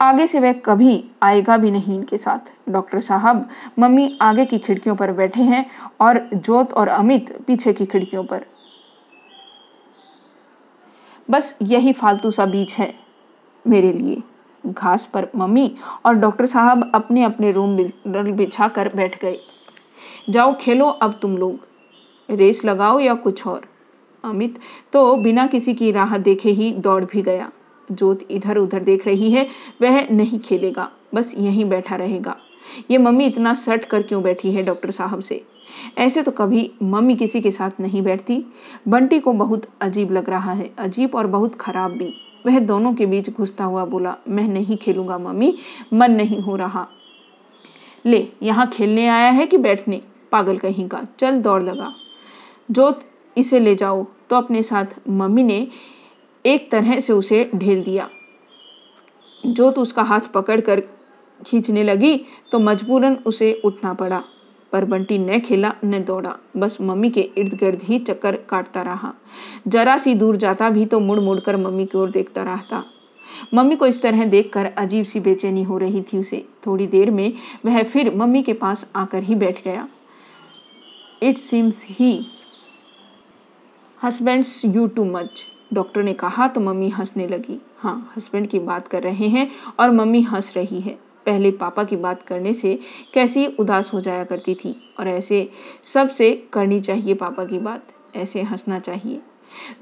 आगे से वह कभी आएगा भी नहीं इनके साथ। डॉक्टर साहब, मम्मी आगे की खिड़कियों पर बैठे हैं और जोत और अमित पीछे की खिड़कियों पर। बस यही फालतू सा बीच है मेरे लिए। घास पर मम्मी और डॉक्टर साहब अपने अपने रूम बिछा कर बैठ गए। जाओ खेलो अब तुम लोग, रेस लगाओ या कुछ और। अमित तो बिना किसी की राह देखे ही दौड़ भी गया। जोत इधर उधर देख रही है, वह नहीं खेलेगा, बस यहीं बैठा रहेगा। ये मम्मी इतना सट कर क्यों बैठी है डॉक्टर साहब से? ऐसे तो कभी मम्मी किसी के साथ नहीं बैठती। बंटी को बहुत अजीब लग रहा है, अजीब और बहुत खराब भी। वह दोनों के बीच घुसता हुआ बोला, मैं नहीं खेलूंगा मम्मी, मन नहीं हो रहा। ले, यहाँ खेलने आया है कि बैठने? पागल कहीं का, चल दौड़ लगा। जोत, इसे ले जाओ। तो अपने साथ मम्मी ने एक तरह से उसे ढेल दिया। जोत उसका हाथ पकड़कर खींचने लगी तो मजबूरन उसे उठना पड़ा। पर बंटी न खेला न दौड़ा, बस मम्मी के इर्द गिर्द ही चक्कर काटता रहा। जरा सी दूर जाता भी तो मुड़ मुड़ कर मम्मी की ओर देखता रहता। मम्मी को इस तरह देखकर अजीब सी बेचैनी हो रही थी उसे। थोड़ी देर में वह फिर मम्मी के पास आकर ही बैठ गया। It seems he husbands you too much, doctor ने कहा तो मम्मी हंसने लगी। हाँ, हस्बैंड की बात कर रहे हैं और मम्मी हंस रही है। पहले पापा की बात करने से कैसी उदास हो जाया करती थी, और ऐसे सब से करनी चाहिए पापा की बात, ऐसे हंसना चाहिए।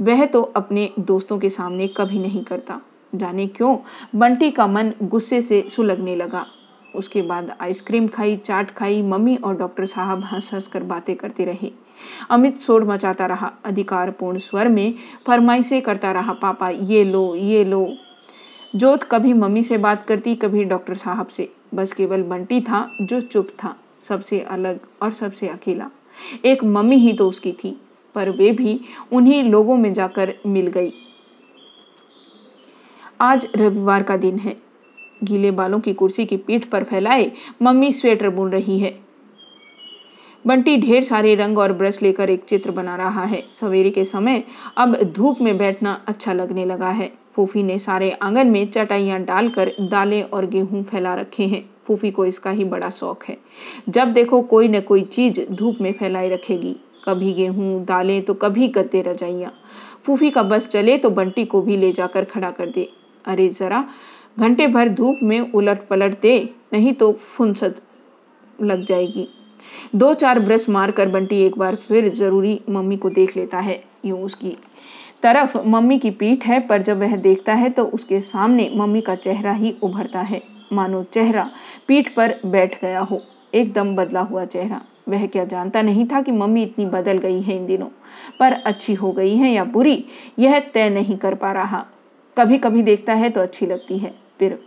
वह तो अपने दोस्तों के सामने कभी नहीं करता। जाने क्यों बंटी का मन गुस्से से सुलगने लगा। उसके बाद आइसक्रीम खाई, चाट खाई। मम्मी और डॉक्टर साहब हंस हंस कर बातें करते रहे। अमित शोर मचाता रहा, अधिकारपूर्ण स्वर में फरमाइशें करता रहा, पापा ये लो ये लो। जोत कभी मम्मी से बात करती, कभी डॉक्टर साहब से। बस केवल बंटी था जो चुप था, सबसे अलग और सबसे अकेला। एक मम्मी ही तो उसकी थी, पर वे भी उन्हीं लोगों में जाकर मिल गई। आज रविवार का दिन है। गीले बालों की कुर्सी की पीठ पर फैलाए मम्मी स्वेटर बुन रही है। बंटी ढेर सारे रंग और ब्रश लेकर एक चित्र बना रहा है। सवेरे के समय अब धूप में बैठना अच्छा लगने लगा है। फूफी ने सारे आंगन में चटाइयाँ डालकर दालें और गेहूं फैला रखे हैं। फूफी को इसका ही बड़ा शौक है, जब देखो कोई न कोई चीज धूप में फैलाई रखेगी। कभी गेहूँ दालें तो कभी गद्दे रजाइयाँ। फूफी का बस चले तो बंटी को भी ले जाकर खड़ा कर दे। अरे ज़रा घंटे भर धूप में उलट पलट दे, नहीं तो फुनसत लग जाएगी। दो चार ब्रश मारकर बंटी एक बार फिर ज़रूरी मम्मी को देख लेता है। यूँ उसकी तरफ मम्मी की पीठ है, पर जब वह देखता है तो उसके सामने मम्मी का चेहरा ही उभरता है, मानो चेहरा पीठ पर बैठ गया हो, एकदम बदला हुआ चेहरा। वह क्या जानता नहीं था कि मम्मी इतनी बदल गई है इन दिनों, पर अच्छी हो गई है या बुरी यह तय नहीं कर पा रहा। कभी कभी देखता है तो अच्छी लगती है,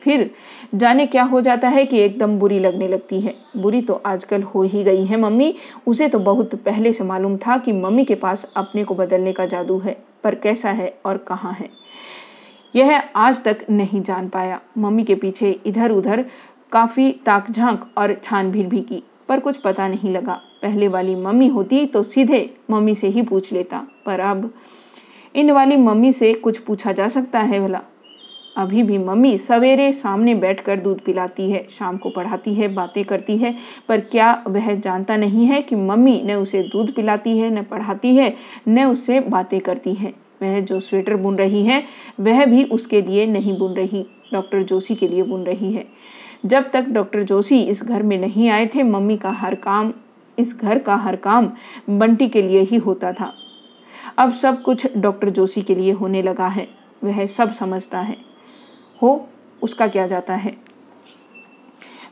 फिर जाने क्या हो जाता है कि एकदम बुरी लगने लगती है। बुरी तो आजकल हो ही गई है मम्मी। उसे तो बहुत पहले से मालूम था कि मम्मी के पास अपने को बदलने का जादू है, पर कैसा है और कहाँ है यह आज तक नहीं जान पाया। मम्मी के पीछे इधर उधर काफ़ी ताक झांक और छानबीन भी की, पर कुछ पता नहीं लगा। पहले वाली मम्मी होती तो सीधे मम्मी से ही पूछ लेता, पर अब इन वाली मम्मी से कुछ पूछा जा सकता है भला? अभी भी मम्मी सवेरे सामने बैठकर दूध पिलाती है, शाम को पढ़ाती है, बातें करती है, पर क्या वह जानता नहीं है कि मम्मी न उसे दूध पिलाती है, न पढ़ाती है, न उससे बातें करती है। वह जो स्वेटर बुन रही है वह भी उसके लिए नहीं बुन रही, डॉक्टर जोशी के लिए बुन रही है। जब तक डॉक्टर जोशी इस घर में नहीं आए थे, मम्मी का हर काम, इस घर का हर काम बंटी के लिए ही होता था। अब सब कुछ डॉक्टर जोशी के लिए होने लगा है। वह सब समझता है, हो उसका क्या जाता है।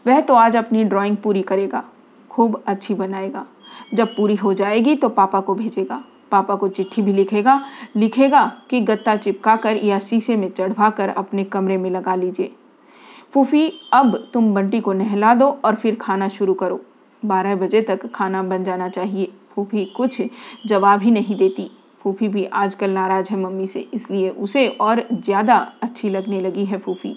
वह तो आज अपनी ड्राइंग पूरी करेगा, खूब अच्छी बनाएगा। जब पूरी हो जाएगी तो पापा को भेजेगा, पापा को चिट्ठी भी लिखेगा कि गत्ता चिपका कर या शीशे में चढ़वा कर अपने कमरे में लगा लीजिए। फूफी अब तुम बंटी को नहला दो और फिर खाना शुरू करो, 12 बजे तक खाना बन जाना चाहिए। फूफी कुछ जवाब ही नहीं देती। फूफी भी आजकल नाराज है मम्मी से, इसलिए उसे और ज़्यादा अच्छी लगने लगी है फूफी।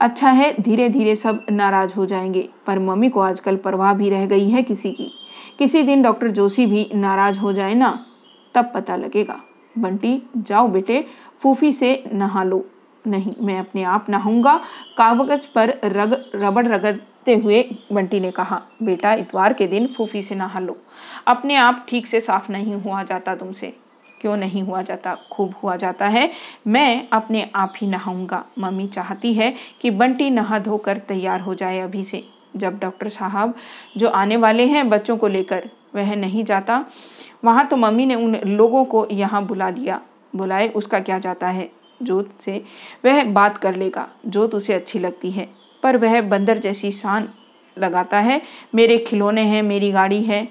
अच्छा है, धीरे धीरे सब नाराज हो जाएंगे, पर मम्मी को आजकल परवाह भी रह गई है किसी की। किसी दिन डॉक्टर जोशी भी नाराज हो जाए ना, तब पता लगेगा। बंटी जाओ बेटे, फूफी से नहा लो। नहीं, मैं अपने आप नहाऊंगा, कागज पर रबड़ रगड़ते हुए बंटी ने कहा। बेटा, इतवार के दिन फूफी से नहा लो। अपने आप ठीक से साफ नहीं हुआ जाता तुमसे। क्यों नहीं हुआ जाता? खूब हुआ जाता है। मैं अपने आप ही नहाऊंगा। मम्मी चाहती है कि बंटी नहा धोकर तैयार हो जाए अभी से। जब डॉक्टर साहब जो आने वाले हैं बच्चों को लेकर, वह नहीं जाता वहाँ, तो मम्मी ने उन लोगों को यहाँ बुलाए, उसका क्या जाता है। जोत से वह बात कर लेगा, जोत उसे अच्छी लगती है, पर वह बंदर जैसी शान लगाता है। मेरे खिलौने हैं, मेरी गाड़ी है।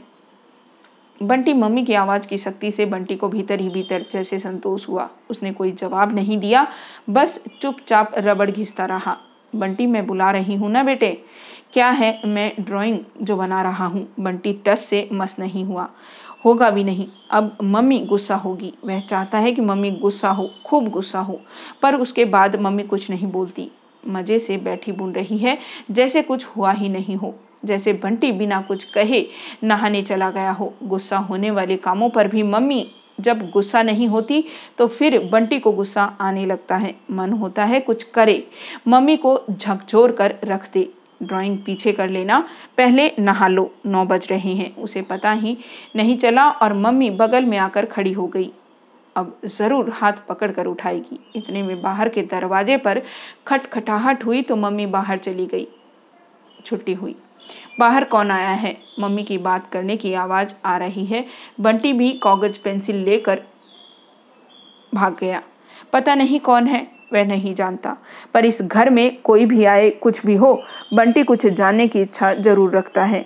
बंटी, मम्मी की आवाज़ की शक्ति से बंटी को भीतर ही भीतर जैसे संतोष हुआ। उसने कोई जवाब नहीं दिया, बस चुपचाप रबड़ घिसता रहा। बंटी, मैं बुला रही हूँ ना बेटे। क्या है, मैं ड्राइंग जो बना रहा हूँ। बंटी टस से मस नहीं हुआ, होगा भी नहीं। अब मम्मी गुस्सा होगी। वह चाहता है कि मम्मी गुस्सा हो, खूब गुस्सा हो, पर उसके बाद मम्मी कुछ नहीं बोलती। मज़े से बैठी बुन रही है, जैसे कुछ हुआ ही नहीं हो, जैसे बंटी बिना कुछ कहे नहाने चला गया हो। गुस्सा होने वाले कामों पर भी मम्मी जब गुस्सा नहीं होती तो फिर बंटी को गुस्सा आने लगता है। मन होता है कुछ करे, मम्मी को झकझोर कर रख दे। ड्राइंग पीछे कर लेना, पहले नहा लो, 9 बज रहे हैं। उसे पता ही नहीं चला और मम्मी बगल में आकर खड़ी हो गई। अब ज़रूर हाथ पकड़ कर उठाएगी। इतने में बाहर के दरवाजे पर खटखटाहट हुई तो मम्मी बाहर चली गई। छुट्टी हुई। बाहर कौन आया है? मम्मी की बात करने की आवाज़ आ रही है। बंटी भी कागज पेंसिल लेकर भाग गया। पता नहीं कौन है, वह नहीं जानता, पर इस घर में कोई भी आए, कुछ भी हो, बंटी कुछ जानने की इच्छा जरूर रखता है।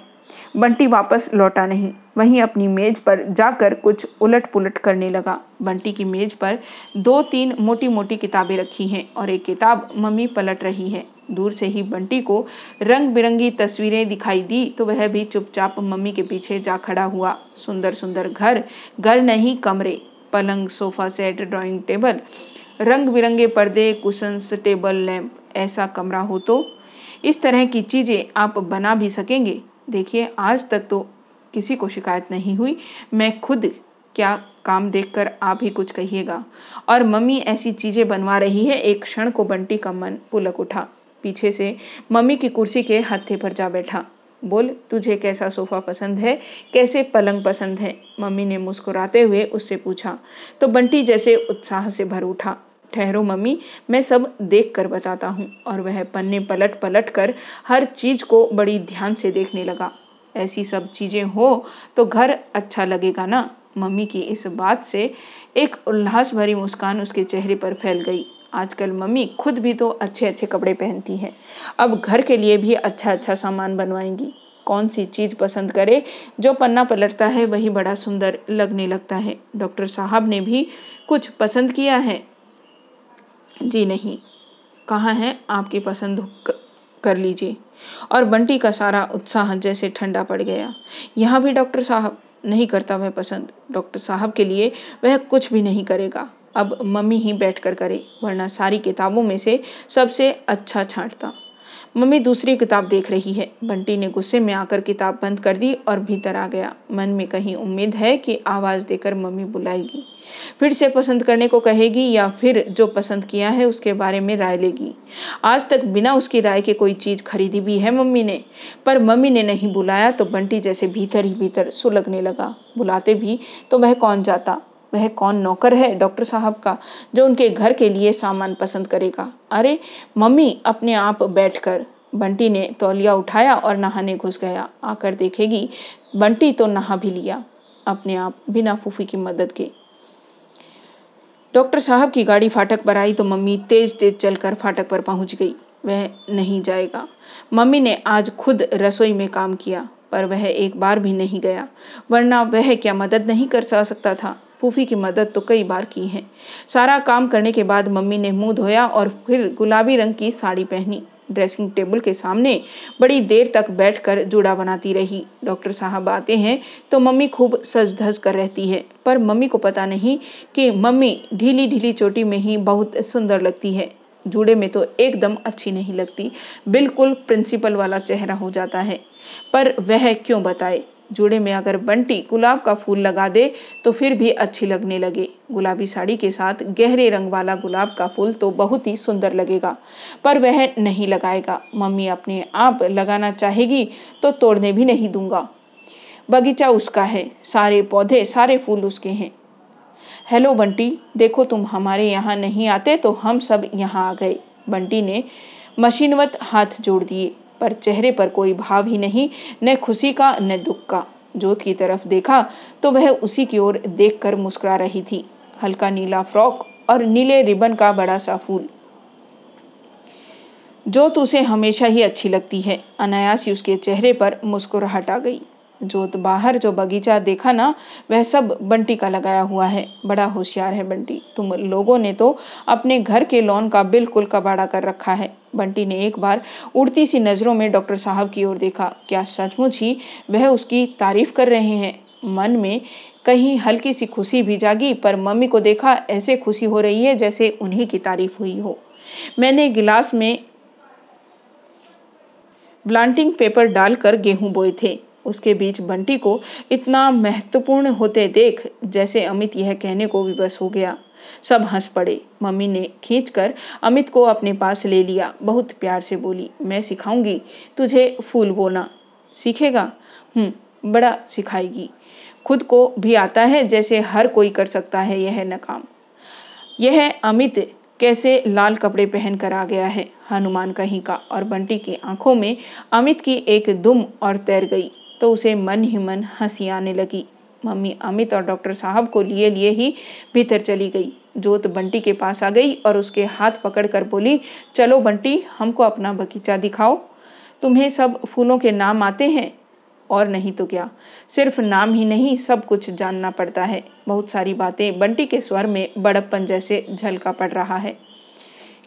बंटी वापस लौटा नहीं, वहीं अपनी मेज पर जाकर कुछ उलट पुलट करने लगा। बंटी की मेज पर 2-3 मोटी मोटी किताबें रखी हैं और एक किताब मम्मी पलट रही है। दूर से ही बंटी को रंग बिरंगी तस्वीरें दिखाई दी तो वह भी चुपचाप मम्मी के पीछे जा खड़ा हुआ। सुंदर सुंदर घर नहीं, कमरे, पलंग, सोफा सेट, ड्राइंग टेबल, रंग बिरंगे पर्दे, कुशंस, टेबल लैंप। ऐसा कमरा हो तो इस तरह की चीज़ें आप बना भी सकेंगे। देखिए, आज तक तो किसी को शिकायत नहीं हुई। मैं खुद क्या काम देखकर आप ही कुछ कहिएगा। और मम्मी ऐसी चीज़ें बनवा रही है। एक क्षण को बंटी का मन पुलक उठा। पीछे से मम्मी की कुर्सी के हत्थे पर जा बैठा। बोल तुझे कैसा सोफ़ा पसंद है, कैसे पलंग पसंद है। मम्मी ने मुस्कुराते हुए उससे पूछा तो बंटी जैसे उत्साह से भर उठा। ठहरो मम्मी, मैं सब देख कर बताता हूँ। और वह पन्ने पलट पलट कर हर चीज़ को बड़ी ध्यान से देखने लगा। ऐसी सब चीज़ें हो तो घर अच्छा लगेगा ना। मम्मी की इस बात से एक उल्लास भरी मुस्कान उसके चेहरे पर फैल गई। आजकल मम्मी खुद भी तो अच्छे अच्छे कपड़े पहनती हैं, अब घर के लिए भी अच्छा अच्छा सामान बनवाएंगी। कौन सी चीज़ पसंद करे, जो पन्ना पलटता है वही बड़ा सुंदर लगने लगता है। डॉक्टर साहब ने भी कुछ पसंद किया है? जी नहीं, कहाँ है, आपकी पसंद कर लीजिए। और बंटी का सारा उत्साह जैसे ठंडा पड़ गया। यहाँ भी डॉक्टर साहब नहीं करता वह पसंद। डॉक्टर साहब के लिए वह कुछ भी नहीं करेगा, अब मम्मी ही बैठकर करे, वरना सारी किताबों में से सबसे अच्छा छांटता। मम्मी दूसरी किताब देख रही है। बंटी ने गुस्से में आकर किताब बंद कर दी और भीतर आ गया। मन में कहीं उम्मीद है कि आवाज़ देकर मम्मी बुलाएगी, फिर से पसंद करने को कहेगी या फिर जो पसंद किया है उसके बारे में राय लेगी। आज तक बिना उसकी राय के कोई चीज़ खरीदी भी है मम्मी ने, पर मम्मी ने नहीं बुलाया तो बंटी जैसे भीतर ही भीतर सुलगने लगा। बुलाते भी तो वह कौन जाता, वह कौन नौकर है डॉक्टर साहब का जो उनके घर के लिए सामान पसंद करेगा। अरे मम्मी, अपने आप बैठकर। बंटी ने तौलिया उठाया और नहाने घुस गया। आकर देखेगी, बंटी तो नहा भी लिया अपने आप बिना फूफी की मदद के। डॉक्टर साहब की गाड़ी फाटक पर आई तो मम्मी तेज तेज चलकर फाटक पर पहुंच गई। वह नहीं जाएगा। मम्मी ने आज खुद रसोई में काम किया पर वह एक बार भी नहीं गया, वरना वह क्या मदद नहीं कर सकता था। फूफी की मदद तो कई बार की है। सारा काम करने के बाद मम्मी ने मुंह धोया और फिर गुलाबी रंग की साड़ी पहनी। ड्रेसिंग टेबल के सामने बड़ी देर तक बैठकर जूड़ा बनाती रही। डॉक्टर साहब आते हैं तो मम्मी खूब सज धज कर रहती है, पर मम्मी को पता नहीं कि मम्मी ढीली ढीली चोटी में ही बहुत सुंदर लगती है, जूड़े में तो एकदम अच्छी नहीं लगती। बिल्कुल प्रिंसिपल वाला चेहरा हो जाता है। पर वह क्यों बताए, जूड़े में अगर बंटी गुलाब का फूल लगा दे तो फिर भी अच्छी लगने लगे। गुलाबी साड़ी के साथ गहरे रंग वाला गुलाब का फूल तो बहुत ही सुंदर लगेगा, पर वह नहीं लगाएगा। मम्मी अपने आप लगाना चाहेगी तो तोड़ने भी नहीं दूंगा। बगीचा उसका है, सारे पौधे सारे फूल उसके हैं। हेलो बंटी, देखो तुम हमारे यहाँ नहीं आते तो हम सब यहाँ आ गए। बंटी ने मशीनवत हाथ जोड़ दिए, पर चेहरे पर कोई भाव ही नहीं, न खुशी का न दुख का। जोत की तरफ देखा तो वह उसी की ओर देखकर मुस्कुरा रही थी। हल्का नीला फ्रॉक और नीले रिबन का बड़ा सा फूल। जोत उसे हमेशा ही अच्छी लगती है। अनायास ही उसके चेहरे पर मुस्कुराहट आ गई। जोत बाहर जो बगीचा देखा ना, वह सब बंटी का लगाया हुआ है। बड़ा होशियार है बंटी, तुम लोगों ने तो अपने घर के लॉन का बिल्कुल कबाड़ा कर रखा है। बंटी ने एक बार उड़ती सी नज़रों में डॉक्टर साहब की ओर देखा। क्या सचमुच ही वह उसकी तारीफ कर रहे हैं? मन में कहीं हल्की सी खुशी भी जागी, पर मम्मी को देखा ऐसे खुशी हो रही है जैसे उन्हीं की तारीफ हुई हो। मैंने गिलास में ब्लॉटिंग पेपर डालकर गेहूँ बोए थे। उसके बीच बंटी को इतना महत्वपूर्ण होते देख जैसे अमित यह कहने को विवश हो गया। सब हंस पड़े। मम्मी ने खींचकर अमित को अपने पास ले लिया। बहुत प्यार से बोली, मैं सिखाऊंगी तुझे फूल बोना। सीखेगा? बड़ा सिखाएगी। खुद को भी आता है जैसे हर कोई कर सकता है यह नाकाम। यह अमित कैसे लाल कपड़े पहन कर आ गया है, हनुमान कहीं का। और बंटी की आंखों में अमित की एक दुम और तैर गई तो उसे मन ही मन हंसी आने लगी। मम्मी अमित और डॉक्टर साहब को लिए लिए ही भीतर चली गई। जोत बंटी के पास आ गई और उसके हाथ पकड़कर बोली, चलो बंटी, हमको अपना बगीचा दिखाओ। तुम्हें सब फूलों के नाम आते हैं, और नहीं तो क्या। सिर्फ नाम ही नहीं, सब कुछ जानना पड़ता है, बहुत सारी बातें। बंटी के स्वर में बड़प्पन जैसे झलका पड़ रहा है।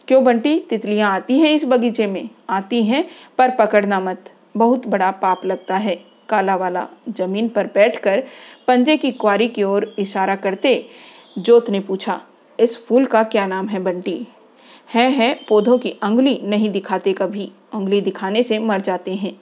क्यों बंटी, तितलियाँ आती हैं इस बगीचे में? आती हैं, पर पकड़ना मत, बहुत बड़ा पाप लगता है। काला वाला जमीन पर बैठकर पंजे की क्वारी की ओर इशारा करते जोत ने पूछा, इस फूल का क्या नाम है बंटी? है पौधों की अंगुली नहीं दिखाते कभी, अंगुली दिखाने से मर जाते हैं।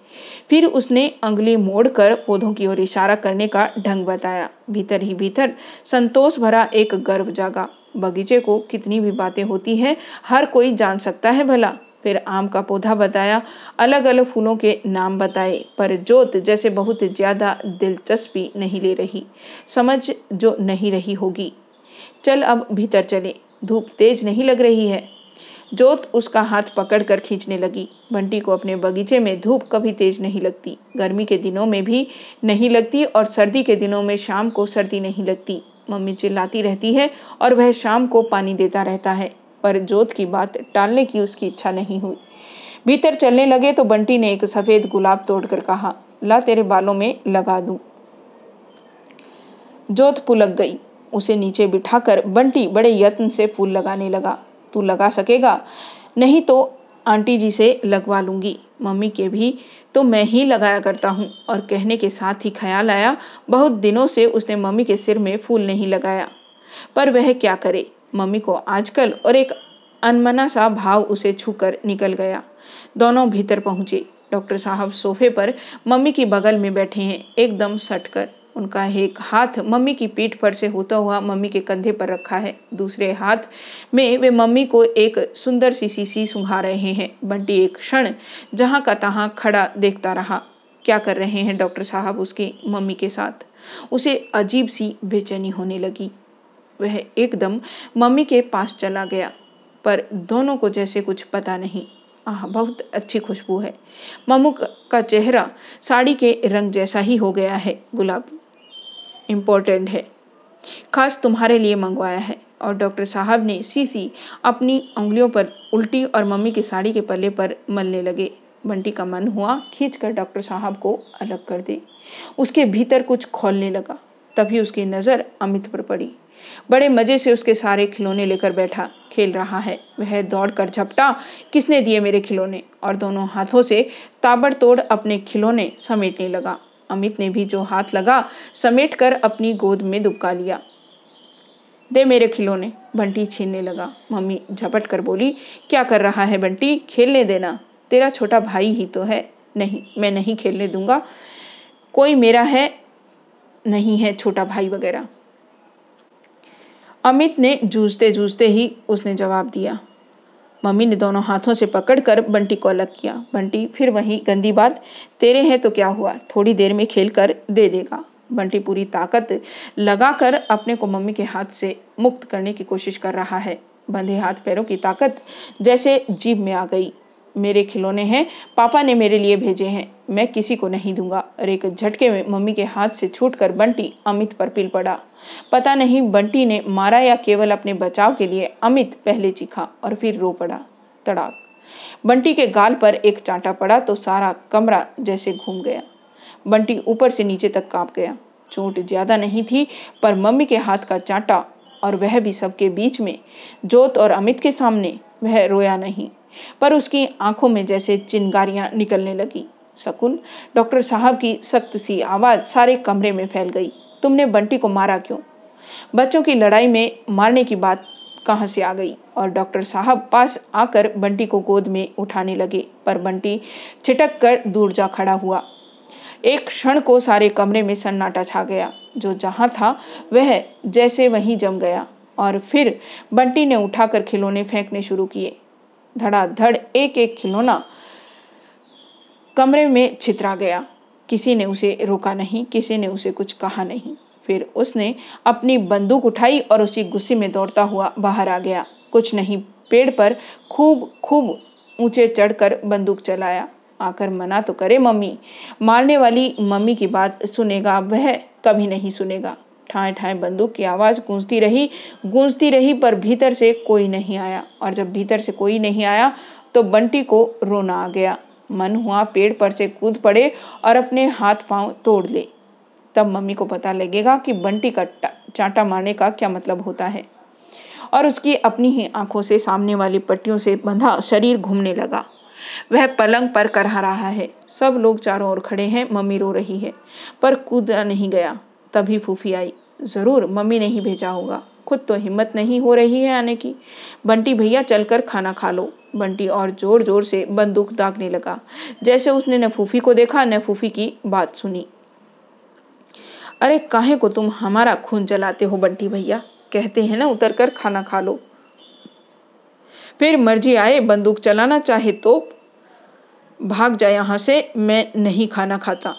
फिर उसने अंगुली मोड़कर पौधों की ओर इशारा करने का ढंग बताया। भीतर ही भीतर संतोष भरा एक गर्व जागा। बगीचे को कितनी भी बातें होती हैं, हर कोई जान सकता है भला, फिर आम का पौधा बताया, अलग अलग फूलों के नाम बताए, पर जोत जैसे बहुत ज़्यादा दिलचस्पी नहीं ले रही, समझ जो नहीं रही होगी। चल अब भीतर चले, धूप तेज नहीं लग रही है। जोत उसका हाथ पकड़कर खींचने लगी। बंटी को अपने बगीचे में धूप कभी तेज नहीं लगती, गर्मी के दिनों में भी नहीं लगती और सर्दी के दिनों में शाम को सर्दी नहीं लगती। मम्मी चिल्लाती रहती है और वह शाम को पानी देता रहता है, पर जोत की बात टालने की उसकी इच्छा नहीं हुई। भीतर चलने लगे तो बंटी ने एक सफ़ेद गुलाब तोड़कर कहा, ला तेरे बालों में लगा दूँ। जोत पुलक गई। उसे नीचे बिठाकर बंटी बड़े यत्न से फूल लगाने लगा। तू लगा सकेगा, नहीं तो आंटी जी से लगवा लूँगी, मम्मी के भी तो मैं ही लगाया करता हूँ। और कहने के साथ ही ख्याल आया, बहुत दिनों से उसने मम्मी के सिर में फूल नहीं लगाया, पर वह क्या करे मम्मी को आजकल। और एक अनमना सा भाव उसे छूकर निकल गया। दोनों भीतर पहुँचे। डॉक्टर साहब सोफे पर मम्मी की बगल में बैठे हैं, एकदम सट कर। उनका एक हाथ मम्मी की पीठ पर से होता हुआ मम्मी के कंधे पर रखा है, दूसरे हाथ में वे मम्मी को एक सुंदर सी शीशी सुंघा रहे हैं। बंटी एक क्षण जहाँ का तहाँ खड़ा देखता रहा। क्या कर रहे हैं डॉक्टर साहब उसकी मम्मी के साथ? उसे अजीब सी बेचैनी होने लगी। वह एकदम मम्मी के पास चला गया, पर दोनों को जैसे कुछ पता नहीं। आह, बहुत अच्छी खुशबू है। मम्मू का चेहरा साड़ी के रंग जैसा ही हो गया है, गुलाबी। इम्पोर्टेंट है, खास तुम्हारे लिए मंगवाया है। और डॉक्टर साहब ने शीशी अपनी उंगलियों पर उल्टी और मम्मी की साड़ी के पल्ले पर मलने लगे। बंटी का मन हुआ खींचकर डॉक्टर साहब को अलग कर दे। उसके भीतर कुछ खोलने लगा, तभी उसकी नज़र अमित पर पड़ी। बड़े मज़े से उसके सारे खिलौने लेकर बैठा खेल रहा है। वह दौड़कर झपटा, किसने दिए मेरे खिलौने, और दोनों हाथों से ताबड़तोड़ अपने खिलौने समेटने लगा। अमित ने भी जो हाथ लगा समेटकर अपनी गोद में दुबका लिया। दे मेरे खिलौने, बंटी छीनने लगा। मम्मी झपट कर बोली, क्या कर रहा है बंटी, खेलने देना, तेरा छोटा भाई ही तो है। नहीं, मैं नहीं खेलने दूंगा, कोई मेरा है नहीं है छोटा भाई वगैरह। अमित ने जूझते जूझते ही उसने जवाब दिया। मम्मी ने दोनों हाथों से पकड़कर बंटी को अलग किया। बंटी फिर वही गंदी बात, तेरे हैं तो क्या हुआ, थोड़ी देर में खेल कर दे देगा। बंटी पूरी ताकत लगाकर अपने को मम्मी के हाथ से मुक्त करने की कोशिश कर रहा है। बंधे हाथ पैरों की ताकत जैसे जीभ में आ गई। मेरे खिलौने हैं, पापा ने मेरे लिए भेजे हैं, मैं किसी को नहीं दूंगा। और एक झटके में मम्मी के हाथ से छूटकर बंटी अमित पर पिल पड़ा। पता नहीं बंटी ने मारा या केवल अपने बचाव के लिए अमित पहले चीखा और फिर रो पड़ा। तड़ाक, बंटी के गाल पर एक चांटा पड़ा तो सारा कमरा जैसे घूम गया। बंटी ऊपर से नीचे तक कांप गया। चोट ज़्यादा नहीं थी, पर मम्मी के हाथ का चांटा, और वह भी सबके बीच में, जोत और अमित के सामने। वह रोया नहीं, पर उसकी आंखों में जैसे चिंगारियां निकलने लगी। शकुन, डॉक्टर साहब की सख्त सी आवाज़ सारे कमरे में फैल गई। तुमने बंटी को मारा क्यों? बच्चों की लड़ाई में मारने की बात कहाँ से आ गई? और डॉक्टर साहब पास आकर बंटी को गोद में उठाने लगे, पर बंटी छिटक कर दूर जा खड़ा हुआ। एक क्षण को सारे कमरे में सन्नाटा छा गया। जो जहाँ था वह जैसे वहीं जम गया। और फिर बंटी ने उठाकर खिलौने फेंकने शुरू किए। धड़ाधड़ एक एक खिलौना कमरे में छितरा गया। किसी ने उसे रोका नहीं, किसी ने उसे कुछ कहा नहीं। फिर उसने अपनी बंदूक उठाई और उसी गुस्से में दौड़ता हुआ बाहर आ गया। कुछ नहीं, पेड़ पर खूब खूब ऊंचे चढ़कर बंदूक चलाया। आकर मना तो करे मम्मी, मारने वाली मम्मी की बात सुनेगा वह, कभी नहीं सुनेगा। ठाएं ठाएं बंदूक की आवाज़ गूंजती रही, पर भीतर से कोई नहीं आया। और जब भीतर से कोई नहीं आया तो बंटी को रोना आ गया। मन हुआ पेड़ पर से कूद पड़े और अपने हाथ पांव तोड़ ले, तब मम्मी को पता लगेगा कि बंटी का चांटा मारने का क्या मतलब होता है। और उसकी अपनी ही आंखों से सामने वाली पट्टियों से बंधा शरीर घूमने लगा। वह पलंग पर करहा रहा है। सब लोग चारों ओर खड़े हैं, मम्मी रो रही है, पर कूदा नहीं गया। तभी फूफी आई, ज़रूर मम्मी ने ही भेजा होगा, खुद तो हिम्मत नहीं हो रही है आने की। बंटी भैया चलकर खाना खा लो। बंटी और ज़ोर ज़ोर से बंदूक दागने लगा, जैसे उसने न फूफी को देखा न फूफी की बात सुनी। अरे काहे को तुम हमारा खून जलाते हो बंटी भैया, कहते हैं ना उतर कर खाना खा लो। फिर मर्जी आए, बंदूक चलाना चाहे तो भाग जाए यहाँ से, मैं नहीं खाना खाता।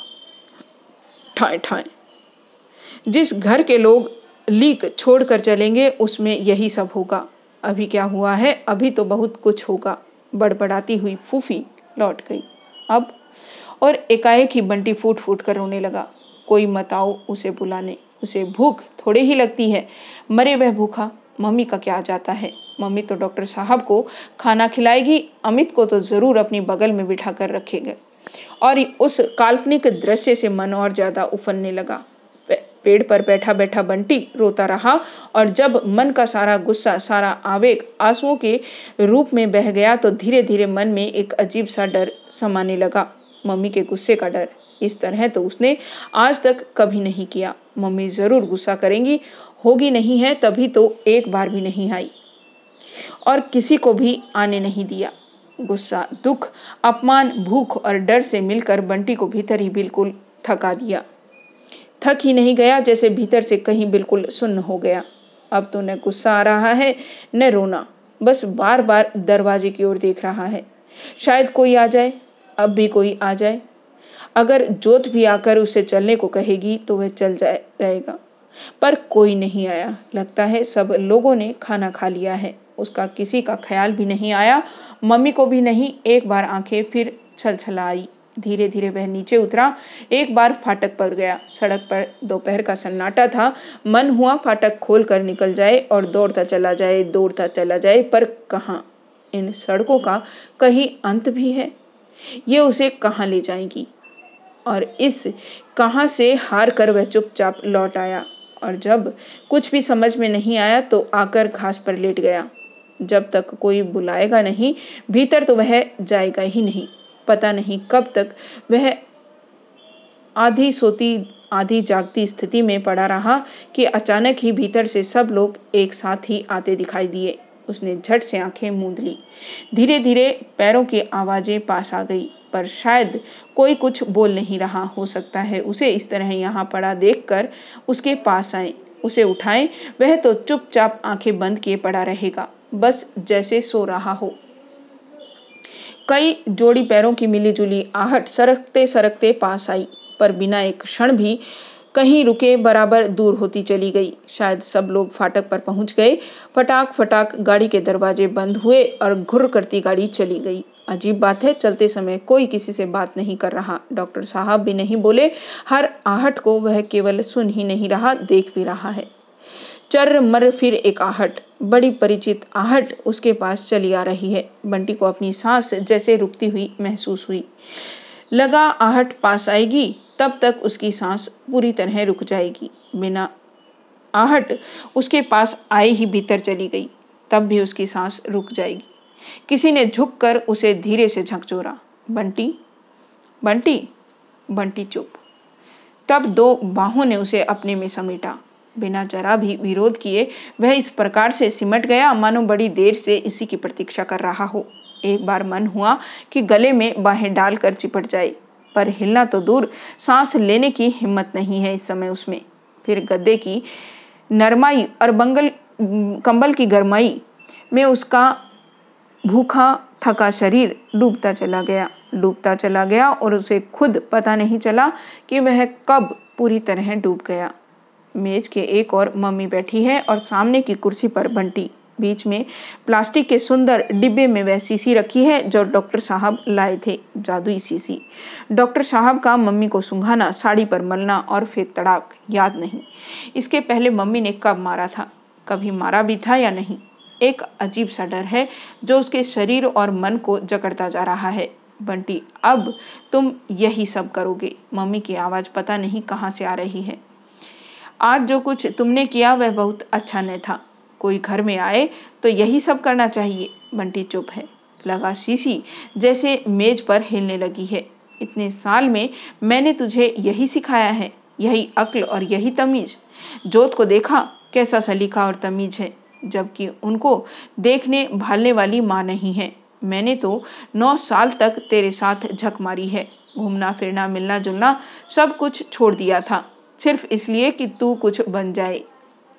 ठाएं ठाएं। जिस घर के लोग लीक छोड़कर चलेंगे उसमें यही सब होगा। अभी क्या हुआ है, अभी तो बहुत कुछ होगा। बड़बड़ाती हुई फूफी लौट गई अब, और एकाएक ही बंटी फूट फूट कर रोने लगा। कोई मत आओ उसे बुलाने, उसे भूख थोड़े ही लगती है, मरे वह भूखा। मम्मी का क्या जाता है, मम्मी तो डॉक्टर साहब को खाना खिलाएगी, अमित को तो ज़रूर अपने बगल में बिठा कर रखेगा। और उस काल्पनिक दृश्य से मन और ज़्यादा उफनने लगा। पेड़ पर बैठा बैठा बंटी रोता रहा, और जब मन का सारा गुस्सा, सारा आवेग आंसुओं के रूप में बह गया तो धीरे धीरे मन में एक अजीब सा डर समाने लगा। मम्मी के गुस्से का डर, इस तरह तो उसने आज तक कभी नहीं किया। मम्मी ज़रूर गुस्सा करेंगी, होगी नहीं है, तभी तो एक बार भी नहीं आई और किसी को भी आने नहीं दिया। गुस्सा, दुख, अपमान, भूख और डर से मिलकर बंटी को भीतर ही बिल्कुल थका दिया। थक ही नहीं गया, जैसे भीतर से कहीं बिल्कुल सुन्न हो गया। अब तो न गुस्सा आ रहा है न रोना, बस बार बार दरवाजे की ओर देख रहा है, शायद कोई आ जाए। अब भी कोई आ जाए, अगर जोत भी आकर उसे चलने को कहेगी तो वह चल जाएगा। पर कोई नहीं आया, लगता है सब लोगों ने खाना खा लिया है। उसका किसी का ख्याल भी नहीं आया, मम्मी को भी नहीं। एक बार आंखें फिर छलछला आई। धीरे धीरे वह नीचे उतरा, एक बार फाटक पर गया। सड़क पर दोपहर का सन्नाटा था, मन हुआ फाटक खोलकर निकल जाए और दौड़ता चला जाए, दौड़ता चला जाए। पर कहाँ, इन सड़कों का कहीं अंत भी है? ये उसे कहाँ ले जाएंगी? और इस कहाँ से हार कर वह चुपचाप लौट आया, और जब कुछ भी समझ में नहीं आया तो आकर घास पर लेट गया। जब तक कोई बुलाएगा नहीं भीतर तो वह जाएगा ही नहीं। पता नहीं कब तक वह आधी सोती आधी जागती स्थिति में पड़ा रहा कि अचानक ही भीतर से सब लोग एक साथ ही आते दिखाई दिए। उसने झट से आंखें मूंद ली। धीरे धीरे पैरों की आवाज़ें पास आ गई, पर शायद कोई कुछ बोल नहीं रहा। हो सकता है उसे इस तरह यहाँ पड़ा देखकर उसके पास आए, उसे उठाएं। वह तो चुपचाप आंखें बंद किए पड़ा रहेगा, बस जैसे सो रहा हो। कई जोड़ी पैरों की मिलीजुली आहट सरकते सरकते पास आई, पर बिना एक क्षण भी कहीं रुके बराबर दूर होती चली गई। शायद सब लोग फाटक पर पहुंच गए। फटाक फटाक गाड़ी के दरवाजे बंद हुए और घुर्र करती गाड़ी चली गई। अजीब बात है, चलते समय कोई किसी से बात नहीं कर रहा, डॉक्टर साहब भी नहीं बोले। हर आहट को वह केवल सुन ही नहीं रहा, देख भी रहा है। चर मर फिर एक आहट, बड़ी परिचित आहट उसके पास चली आ रही है। बंटी को अपनी सांस जैसे रुकती हुई महसूस हुई। लगा आहट पास आएगी तब तक उसकी सांस पूरी तरह रुक जाएगी। बिना आहट उसके पास आए ही भीतर चली गई, तब भी उसकी सांस रुक जाएगी। किसी ने झुककर उसे धीरे से झकझोरा, बंटी बंटी बंटी चुप। तब दो बाहों ने उसे अपने में समेटा। बिना जरा भी विरोध किए वह इस प्रकार से सिमट गया मानो बड़ी देर से इसी की प्रतीक्षा कर रहा हो। एक बार मन हुआ कि गले में बाहें डालकर चिपट जाए, पर हिलना तो दूर, सांस लेने की हिम्मत नहीं है इस समय उसमें। फिर गद्दे की नरमाई और कंबल की गर्माई में उसका भूखा थका शरीर डूबता चला गया और उसे खुद पता नहीं चला कि वह कब पूरी तरह डूब गया। मेज के एक और मम्मी बैठी है और सामने की कुर्सी पर बंटी। बीच में प्लास्टिक के सुंदर डिब्बे में वह शीशी रखी है जो डॉक्टर साहब लाए थे, जादुई शीशी। डॉक्टर साहब का मम्मी को सूंघाना, साड़ी पर मलना और फिर तड़ाक, याद नहीं इसके पहले मम्मी ने कब मारा था, कभी मारा भी था या नहीं। एक अजीब सा डर है जो उसके शरीर और मन को जकड़ता जा रहा है। बंटी अब तुम यही सब करोगे। मम्मी की आवाज़ पता नहीं कहाँ से आ रही है। आज जो कुछ तुमने किया वह बहुत अच्छा नहीं था। कोई घर में आए तो यही सब करना चाहिए। बंटी चुप है। लगा शीशी जैसे मेज पर हिलने लगी है। इतने साल में मैंने तुझे यही सिखाया है, यही अक्ल और यही तमीज़। जोत को देखा, कैसा सलीका और तमीज़ है, जबकि उनको देखने भालने वाली माँ नहीं है। मैंने तो 9 साल तक तेरे साथ झक मारी है। घूमना फिरना मिलना जुलना सब कुछ छोड़ दिया था, सिर्फ इसलिए कि तू कुछ बन जाए।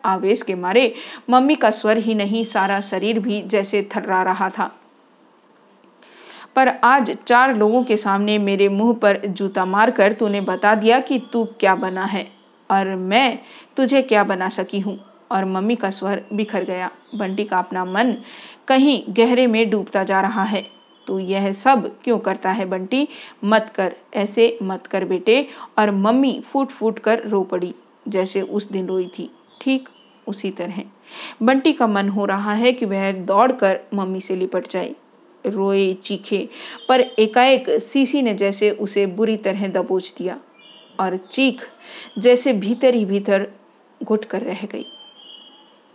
आवेश के मारे मम्मी का स्वर ही नहीं सारा शरीर भी जैसे थर्रा रहा था। पर आज 4 लोगों के सामने मेरे मुंह पर जूता मारकर तूने बता दिया कि तू क्या बना है और मैं तुझे क्या बना सकी हूँ। और मम्मी का स्वर बिखर गया। बंटी का अपना मन कहीं गहरे में डूबता जा रहा है। तू यह सब क्यों करता है बंटी? मत कर, ऐसे मत कर बेटे। और मम्मी फूट फूट कर रो पड़ी जैसे उस दिन रोई थी, ठीक उसी तरह। बंटी का मन हो रहा है कि वह दौड़कर मम्मी से लिपट जाए, रोए चीखे, पर एकाएक सीसी ने जैसे उसे बुरी तरह दबोच दिया और चीख जैसे भीतर ही भीतर घुट कर रह गई।